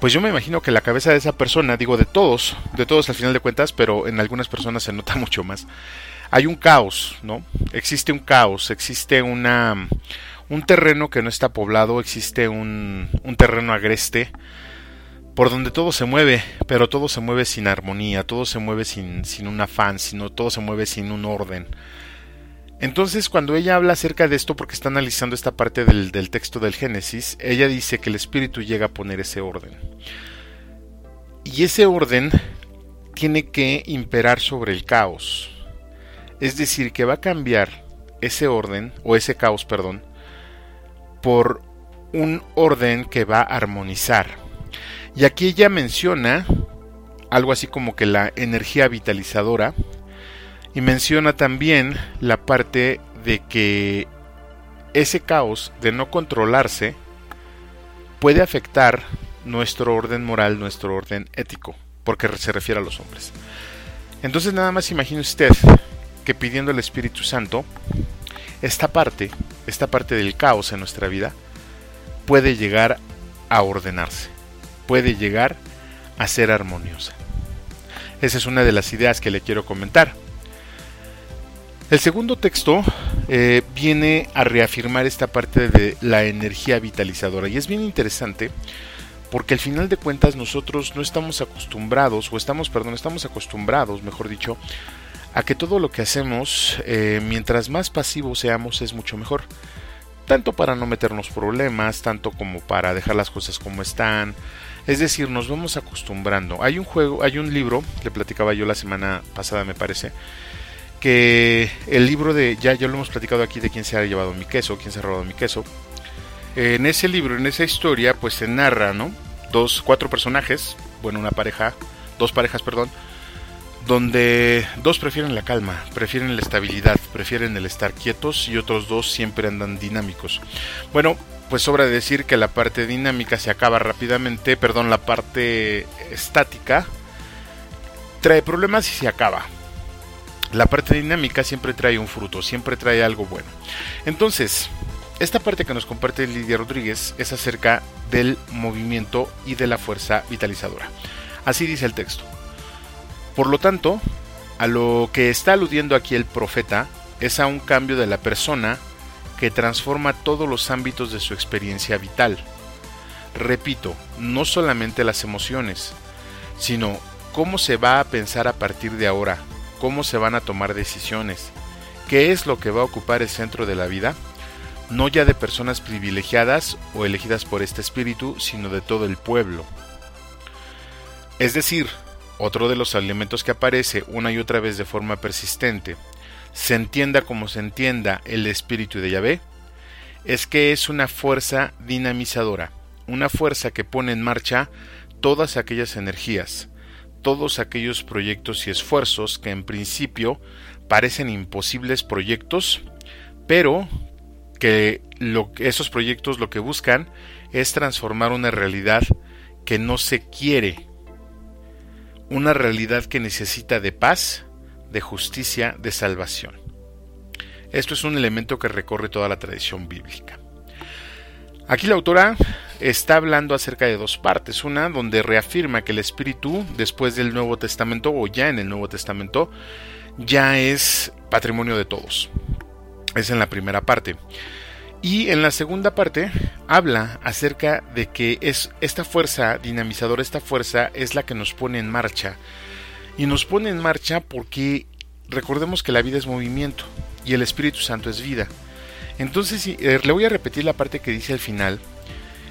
pues yo me imagino que la cabeza de esa persona, digo de todos, de todos al final de cuentas, pero en algunas personas se nota mucho más, hay un caos, ¿no? Existe un caos, existe una, un terreno que no está poblado, existe un, un terreno agreste, por donde todo se mueve, pero todo se mueve sin armonía, todo se mueve sin, sin un afán, sino todo se mueve sin un orden. Entonces, cuando ella habla acerca de esto, porque está analizando esta parte del, del texto del Génesis, ella dice que el Espíritu llega a poner ese orden. Y ese orden tiene que imperar sobre el caos. Es decir, que va a cambiar ese orden, o ese caos, perdón, por un orden que va a armonizar. Y aquí ella menciona algo así como que la energía vitalizadora, y menciona también la parte de que ese caos, de no controlarse, puede afectar nuestro orden moral, nuestro orden ético, porque se refiere a los hombres. Entonces, nada más imagine usted que pidiendo al Espíritu Santo, esta parte, esta parte del caos en nuestra vida puede llegar a ordenarse, puede llegar a ser armoniosa. Esa es una de las ideas que le quiero comentar. El segundo texto eh, viene a reafirmar esta parte de la energía vitalizadora, y es bien interesante porque al final de cuentas nosotros no estamos acostumbrados, o estamos, perdón, estamos acostumbrados, mejor dicho, a que todo lo que hacemos, eh, mientras más pasivos seamos, es mucho mejor. Tanto para no meternos problemas, tanto como para dejar las cosas como están. Es decir, nos vamos acostumbrando. Hay un juego, hay un libro, le platicaba yo la semana pasada, me parece, que el libro de, ya, ya lo hemos platicado aquí, de quién se ha llevado mi queso, quién se ha robado mi queso. En ese libro, en esa historia, pues se narra, ¿no? Dos, cuatro personajes, bueno, una pareja, dos parejas, perdón, donde dos prefieren la calma, prefieren la estabilidad, prefieren el estar quietos y otros dos siempre andan dinámicos. Bueno, pues sobra decir que la parte dinámica se acaba rápidamente, perdón, la parte estática trae problemas y se acaba. La parte dinámica siempre trae un fruto, siempre trae algo bueno. Entonces, esta parte que nos comparte Lidia Rodríguez es acerca del movimiento y de la fuerza vitalizadora. Así dice el texto. Por lo tanto, a lo que está aludiendo aquí el profeta es a un cambio de la persona que transforma todos los ámbitos de su experiencia vital. Repito, no solamente las emociones, sino cómo se va a pensar a partir de ahora, cómo se van a tomar decisiones, qué es lo que va a ocupar el centro de la vida, no ya de personas privilegiadas o elegidas por este espíritu, sino de todo el pueblo. Es decir, otro de los elementos que aparece una y otra vez de forma persistente, se entienda como se entienda el espíritu de Yahvé, es que es una fuerza dinamizadora, una fuerza que pone en marcha todas aquellas energías, todos aquellos proyectos y esfuerzos que en principio parecen imposibles proyectos, pero que lo, esos proyectos lo que buscan es transformar una realidad que no se quiere, una realidad que necesita de paz, de justicia, de salvación. Esto es un elemento que recorre toda la tradición bíblica. Aquí la autora está hablando acerca de dos partes. Una donde reafirma que el Espíritu, después del Nuevo Testamento o ya en el Nuevo Testamento, ya es patrimonio de todos. Es en la primera parte. Y en la segunda parte habla acerca de que es esta fuerza dinamizadora, esta fuerza es la que nos pone en marcha. Y nos pone en marcha porque recordemos que la vida es movimiento y el Espíritu Santo es vida. Entonces, eh, le voy a repetir la parte que dice al final,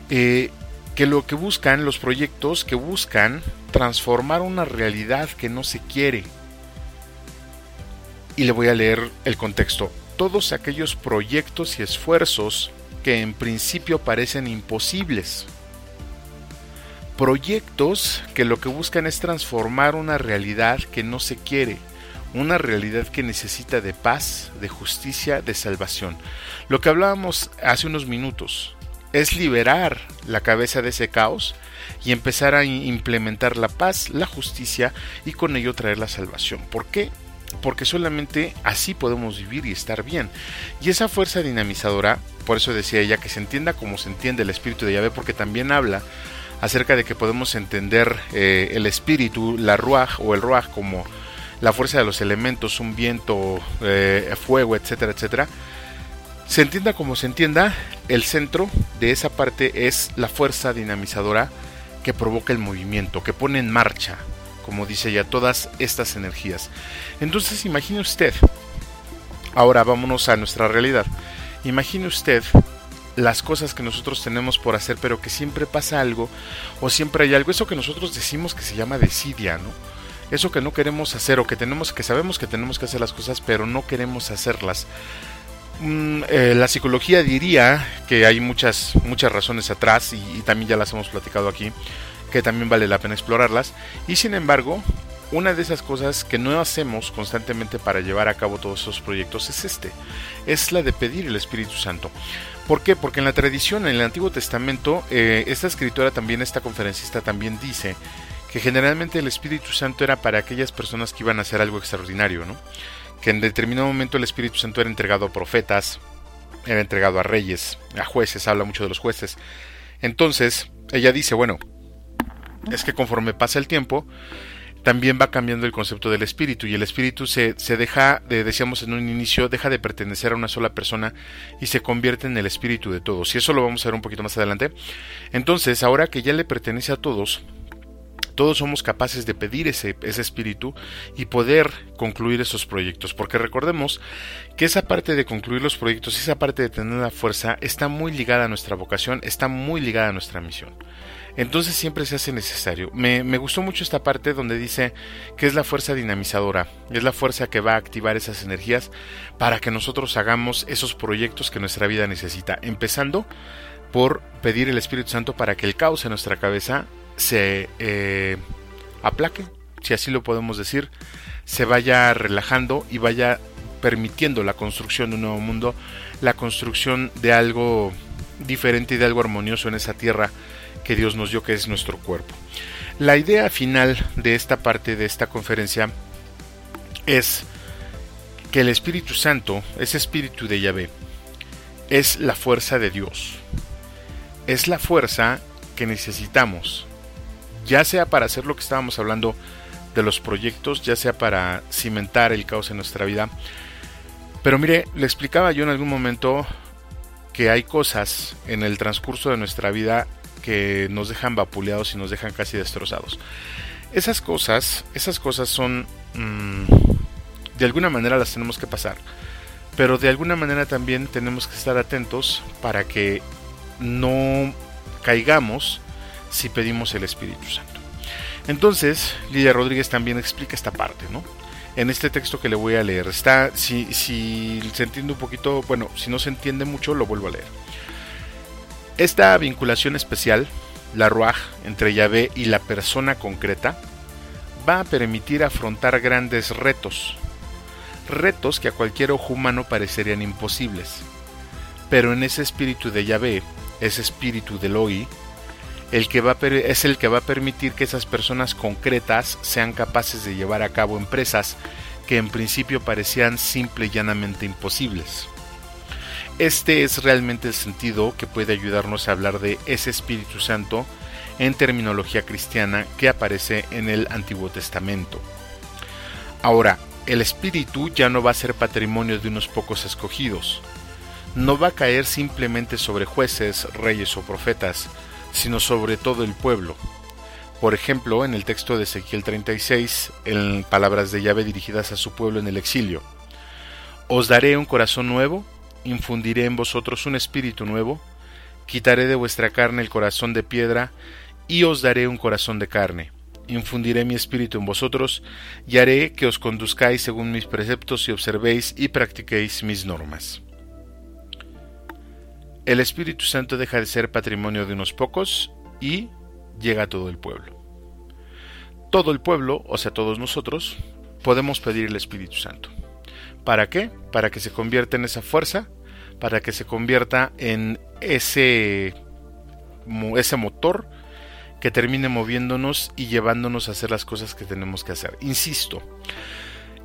eh, que lo que buscan, los proyectos que buscan transformar una realidad que no se quiere. Y le voy a leer el contexto. Todos aquellos proyectos y esfuerzos que en principio parecen imposibles. Proyectos que lo que buscan es transformar una realidad que no se quiere, una realidad que necesita de paz, de justicia, de salvación. Lo que hablábamos hace unos minutos es liberar la cabeza de ese caos y empezar a implementar la paz, la justicia y con ello traer la salvación. ¿Por qué? Porque solamente así podemos vivir y estar bien. Y esa fuerza dinamizadora, por eso decía ella, que se entienda como se entiende el espíritu de Yahvé, porque también habla acerca de que podemos entender eh, el espíritu, la ruaj o el ruaj como la fuerza de los elementos, un viento, eh, fuego, etcétera, etcétera. Se entienda como se entienda, el centro de esa parte es la fuerza dinamizadora que provoca el movimiento, que pone en marcha, como dice ya, todas estas energías. Entonces, imagine usted, ahora vámonos a nuestra realidad, imagine usted las cosas que nosotros tenemos por hacer, pero que siempre pasa algo, o siempre hay algo, eso que nosotros decimos que se llama desidia, ¿no? Eso que no queremos hacer, o que tenemos, que sabemos que tenemos que hacer las cosas, pero no queremos hacerlas. Mm, eh, la psicología diría que hay muchas, muchas razones atrás, y, y también ya las hemos platicado aquí, que también vale la pena explorarlas, y sin embargo, una de esas cosas que no hacemos constantemente para llevar a cabo todos esos proyectos es este, es la de pedir el Espíritu Santo. ¿Por qué? Porque en la tradición, en el Antiguo Testamento, eh, esta escritora también, esta conferencista también dice que generalmente el Espíritu Santo era para aquellas personas que iban a hacer algo extraordinario, ¿no? Que en determinado momento el Espíritu Santo era entregado a profetas, era entregado a reyes, a jueces, habla mucho de los jueces. Entonces, ella dice, bueno, es que conforme pasa el tiempo, también va cambiando el concepto del espíritu, y el espíritu se, se deja, de, decíamos en un inicio, deja de pertenecer a una sola persona y se convierte en el espíritu de todos, y eso lo vamos a ver un poquito más adelante. Entonces, ahora que ya le pertenece a todos, todos somos capaces de pedir ese, ese espíritu y poder concluir esos proyectos, porque recordemos que esa parte de concluir los proyectos, esa parte de tener la fuerza, está muy ligada a nuestra vocación, está muy ligada a nuestra misión. Entonces siempre se hace necesario. Me, me gustó mucho esta parte donde dice que es la fuerza dinamizadora, es la fuerza que va a activar esas energías para que nosotros hagamos esos proyectos que nuestra vida necesita, empezando por pedir el Espíritu Santo para que el caos en nuestra cabeza se eh, aplaque, si así lo podemos decir, se vaya relajando y vaya permitiendo la construcción de un nuevo mundo, la construcción de algo diferente y de algo armonioso en esa tierra que Dios nos dio, que es nuestro cuerpo. La idea final de esta parte de esta conferencia es que el Espíritu Santo, ese Espíritu de Yahvé, es la fuerza de Dios, es la fuerza que necesitamos, ya sea para hacer lo que estábamos hablando de los proyectos, ya sea para cimentar el caos en nuestra vida. Pero mire, le explicaba yo en algún momento que hay cosas en el transcurso de nuestra vida que nos dejan vapuleados y nos dejan casi destrozados. Esas cosas, esas cosas son, mmm, de alguna manera las tenemos que pasar, pero de alguna manera también tenemos que estar atentos para que no caigamos si pedimos el Espíritu Santo. Entonces, Lidia Rodríguez también explica esta parte, ¿no? En este texto que le voy a leer, está, si, si se entiende un poquito, bueno, si no se entiende mucho, lo vuelvo a leer. Esta vinculación especial, la Ruaj, entre Yahvé y la persona concreta, va a permitir afrontar grandes retos, retos que a cualquier ojo humano parecerían imposibles. Pero en ese espíritu de Yahvé, ese espíritu de Elohim, El que va a, es el que va a permitir que esas personas concretas sean capaces de llevar a cabo empresas que en principio parecían simple y llanamente imposibles. Este es realmente el sentido que puede ayudarnos a hablar de ese Espíritu Santo en terminología cristiana que aparece en el Antiguo Testamento. Ahora, el Espíritu ya no va a ser patrimonio de unos pocos escogidos. No va a caer simplemente sobre jueces, reyes o profetas, sino sobre todo el pueblo. Por ejemplo, en el texto de Ezequiel treinta y seis, en palabras de Yahvé dirigidas a su pueblo en el exilio: «Os daré un corazón nuevo, infundiré en vosotros un espíritu nuevo, quitaré de vuestra carne el corazón de piedra, y os daré un corazón de carne. Infundiré mi espíritu en vosotros, y haré que os conduzcáis según mis preceptos y observéis y practiquéis mis normas». El Espíritu Santo deja de ser patrimonio de unos pocos y llega a todo el pueblo. Todo el pueblo, o sea, todos nosotros, podemos pedir el Espíritu Santo. ¿Para qué? Para que se convierta en esa fuerza, para que se convierta en ese, ese motor que termine moviéndonos y llevándonos a hacer las cosas que tenemos que hacer. Insisto,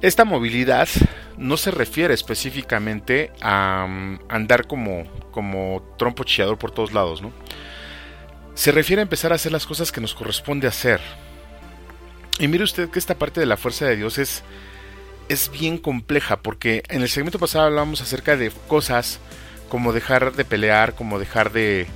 esta movilidad no se refiere específicamente a andar como, como trompo chillador por todos lados, ¿no? Se refiere a empezar a hacer las cosas que nos corresponde hacer. Y mire usted que esta parte de la fuerza de Dios es, es bien compleja, porque en el segmento pasado hablábamos acerca de cosas como dejar de pelear, como dejar de,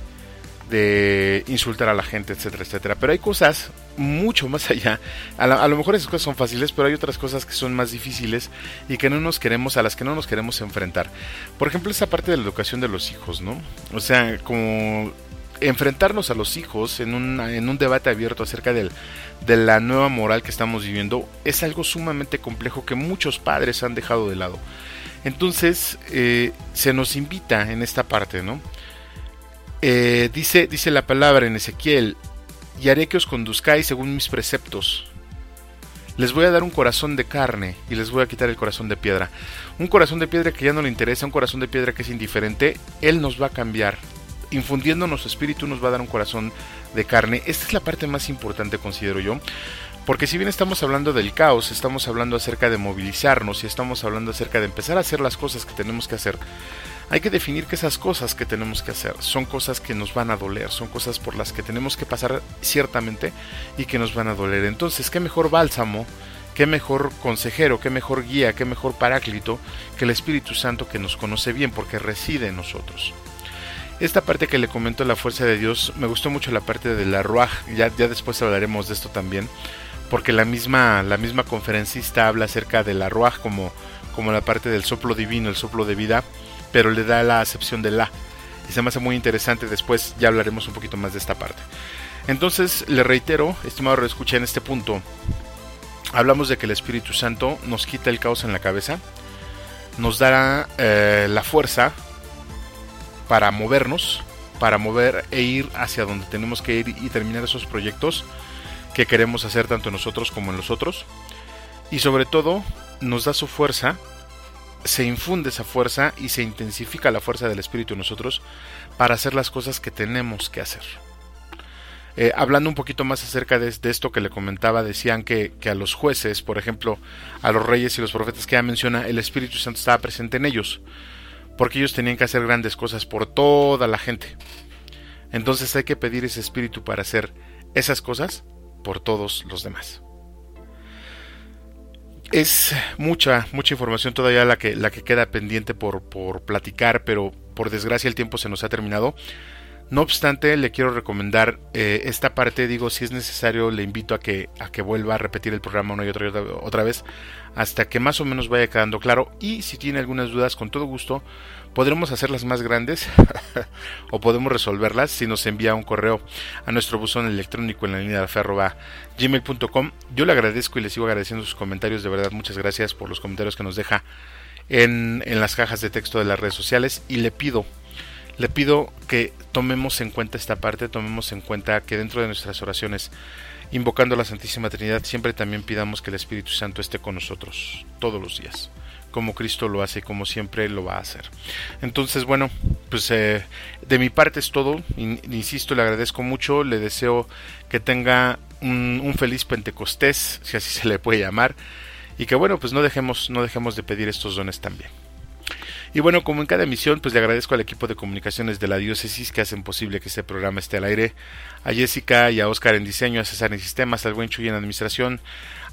de insultar a la gente, etcétera, etcétera. Pero hay cosas mucho más allá. A, la, a lo mejor esas cosas son fáciles, pero hay otras cosas que son más difíciles y que no nos queremos, a las que no nos queremos enfrentar. Por ejemplo, esa parte de la educación de los hijos, ¿no? O sea, como enfrentarnos a los hijos en un, en un debate abierto acerca del, de la nueva moral que estamos viviendo es algo sumamente complejo que muchos padres han dejado de lado. Entonces, eh, se nos invita en esta parte, ¿no? Eh, dice, dice la palabra en Ezequiel: «Y haré que os conduzcáis según mis preceptos. Les voy a dar un corazón de carne y les voy a quitar el corazón de piedra». Un corazón de piedra que ya no le interesa, un corazón de piedra que es indiferente, Él nos va a cambiar. Infundiéndonos su espíritu nos va a dar un corazón de carne. Esta es la parte más importante, considero yo, porque si bien estamos hablando del caos, estamos hablando acerca de movilizarnos y estamos hablando acerca de empezar a hacer las cosas que tenemos que hacer. Hay que definir que esas cosas que tenemos que hacer son cosas que nos van a doler, son cosas por las que tenemos que pasar ciertamente y que nos van a doler. Entonces, qué mejor bálsamo, qué mejor consejero, qué mejor guía, qué mejor paráclito que el Espíritu Santo, que nos conoce bien porque reside en nosotros. Esta parte que le comento, la fuerza de Dios, me gustó mucho la parte de la Ruaj, ya, ya después hablaremos de esto también, porque la misma, la misma conferencista habla acerca de la Ruaj como, como la parte del soplo divino, el soplo de vida, pero le da la acepción de la, y se me hace muy interesante. Después ya hablaremos un poquito más de esta parte. Entonces, le reitero, estimado reescucha, en este punto hablamos de que el Espíritu Santo nos quita el caos en la cabeza, nos dará eh, la fuerza para movernos, para mover e ir hacia donde tenemos que ir y terminar esos proyectos, que queremos hacer tanto nosotros como en los otros, y sobre todo nos da su fuerza, se infunde esa fuerza y se intensifica la fuerza del Espíritu en nosotros para hacer las cosas que tenemos que hacer. Eh, hablando un poquito más acerca de, de esto que le comentaba, decían que, que a los jueces, por ejemplo, a los reyes y los profetas que ya menciona, el Espíritu Santo estaba presente en ellos, porque ellos tenían que hacer grandes cosas por toda la gente. Entonces hay que pedir ese Espíritu para hacer esas cosas por todos los demás. Es mucha, mucha información todavía la que, la que queda pendiente por, por platicar, pero por desgracia el tiempo se nos ha terminado. No obstante, le quiero recomendar eh, esta parte, digo, si es necesario, le invito a que, a que vuelva a repetir el programa una y otra, y otra, otra vez, hasta que más o menos vaya quedando claro, y si tiene algunas dudas, con todo gusto, podremos hacerlas más grandes o podemos resolverlas si nos envía un correo a nuestro buzón electrónico en la línea de la fe arroba gmail punto com. Yo le agradezco y le sigo agradeciendo sus comentarios, de verdad, muchas gracias por los comentarios que nos deja en, en las cajas de texto de las redes sociales, y le pido... Le pido que tomemos en cuenta esta parte, tomemos en cuenta que dentro de nuestras oraciones, invocando a la Santísima Trinidad, siempre también pidamos que el Espíritu Santo esté con nosotros todos los días, como Cristo lo hace y como siempre lo va a hacer. Entonces, bueno, pues eh, de mi parte es todo. Insisto, le agradezco mucho, le deseo que tenga un, un feliz Pentecostés, si así se le puede llamar, y que bueno, pues no dejemos, no dejemos de pedir estos dones también. Y bueno, como en cada emisión, pues le agradezco al equipo de comunicaciones de la diócesis que hacen posible que este programa esté al aire, a Jessica y a Óscar en diseño, a César en sistemas, al buen Chuy en administración,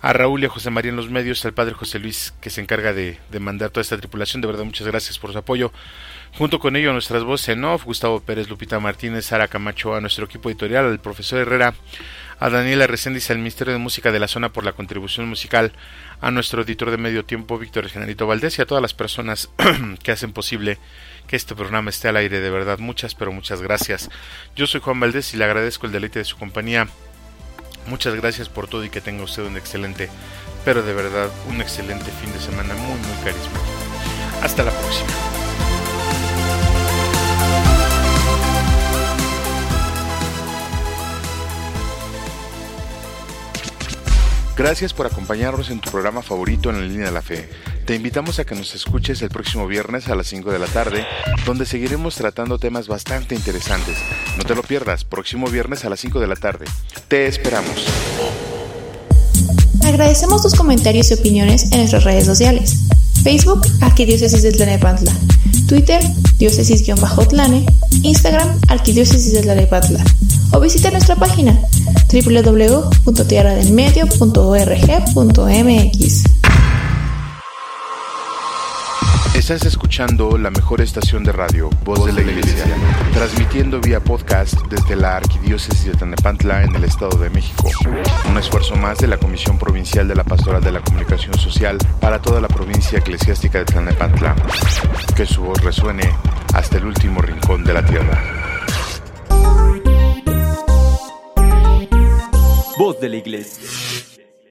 a Raúl y a José María en los medios, al padre José Luis que se encarga de, de mandar toda esta tripulación. De verdad, muchas gracias por su apoyo. Junto con ello, nuestras voces en off, Gustavo Pérez, Lupita Martínez, Sara Camacho, a nuestro equipo editorial, al profesor Herrera, a Daniela Reséndiz, al Ministerio de Música de la Zona por la contribución musical, a nuestro editor de medio tiempo, Víctor Generalito Valdés, y a todas las personas que hacen posible que este programa esté al aire. De verdad, muchas, pero muchas gracias. Yo soy Juan Valdés y le agradezco el deleite de su compañía. Muchas gracias por todo y que tenga usted un excelente, pero de verdad, un excelente fin de semana, muy, muy carismático. Hasta la próxima. Gracias por acompañarnos en tu programa favorito en la línea de la fe. Te invitamos a que nos escuches el próximo viernes a las cinco de la tarde, donde seguiremos tratando temas bastante interesantes. No te lo pierdas, próximo viernes a las cinco de la tarde. Te esperamos. Agradecemos tus comentarios y opiniones en nuestras redes sociales. Facebook, Arquidiócesis de Tlalnepantla. Twitter, diócesis-tlane. Instagram, Arquidiócesis de Tlalnepantla. O visita nuestra página doble u doble u doble u punto tierra del medio punto org punto m x. Estás escuchando la mejor estación de radio, Voz, Voz de, la de la Iglesia, transmitiendo vía podcast desde la Arquidiócesis de Tlalnepantla en el Estado de México. Un esfuerzo más de la Comisión Provincial de la Pastoral de la Comunicación Social para toda la provincia eclesiástica de Tlalnepantla. Que su voz resuene hasta el último rincón de la tierra. Voz de la Iglesia.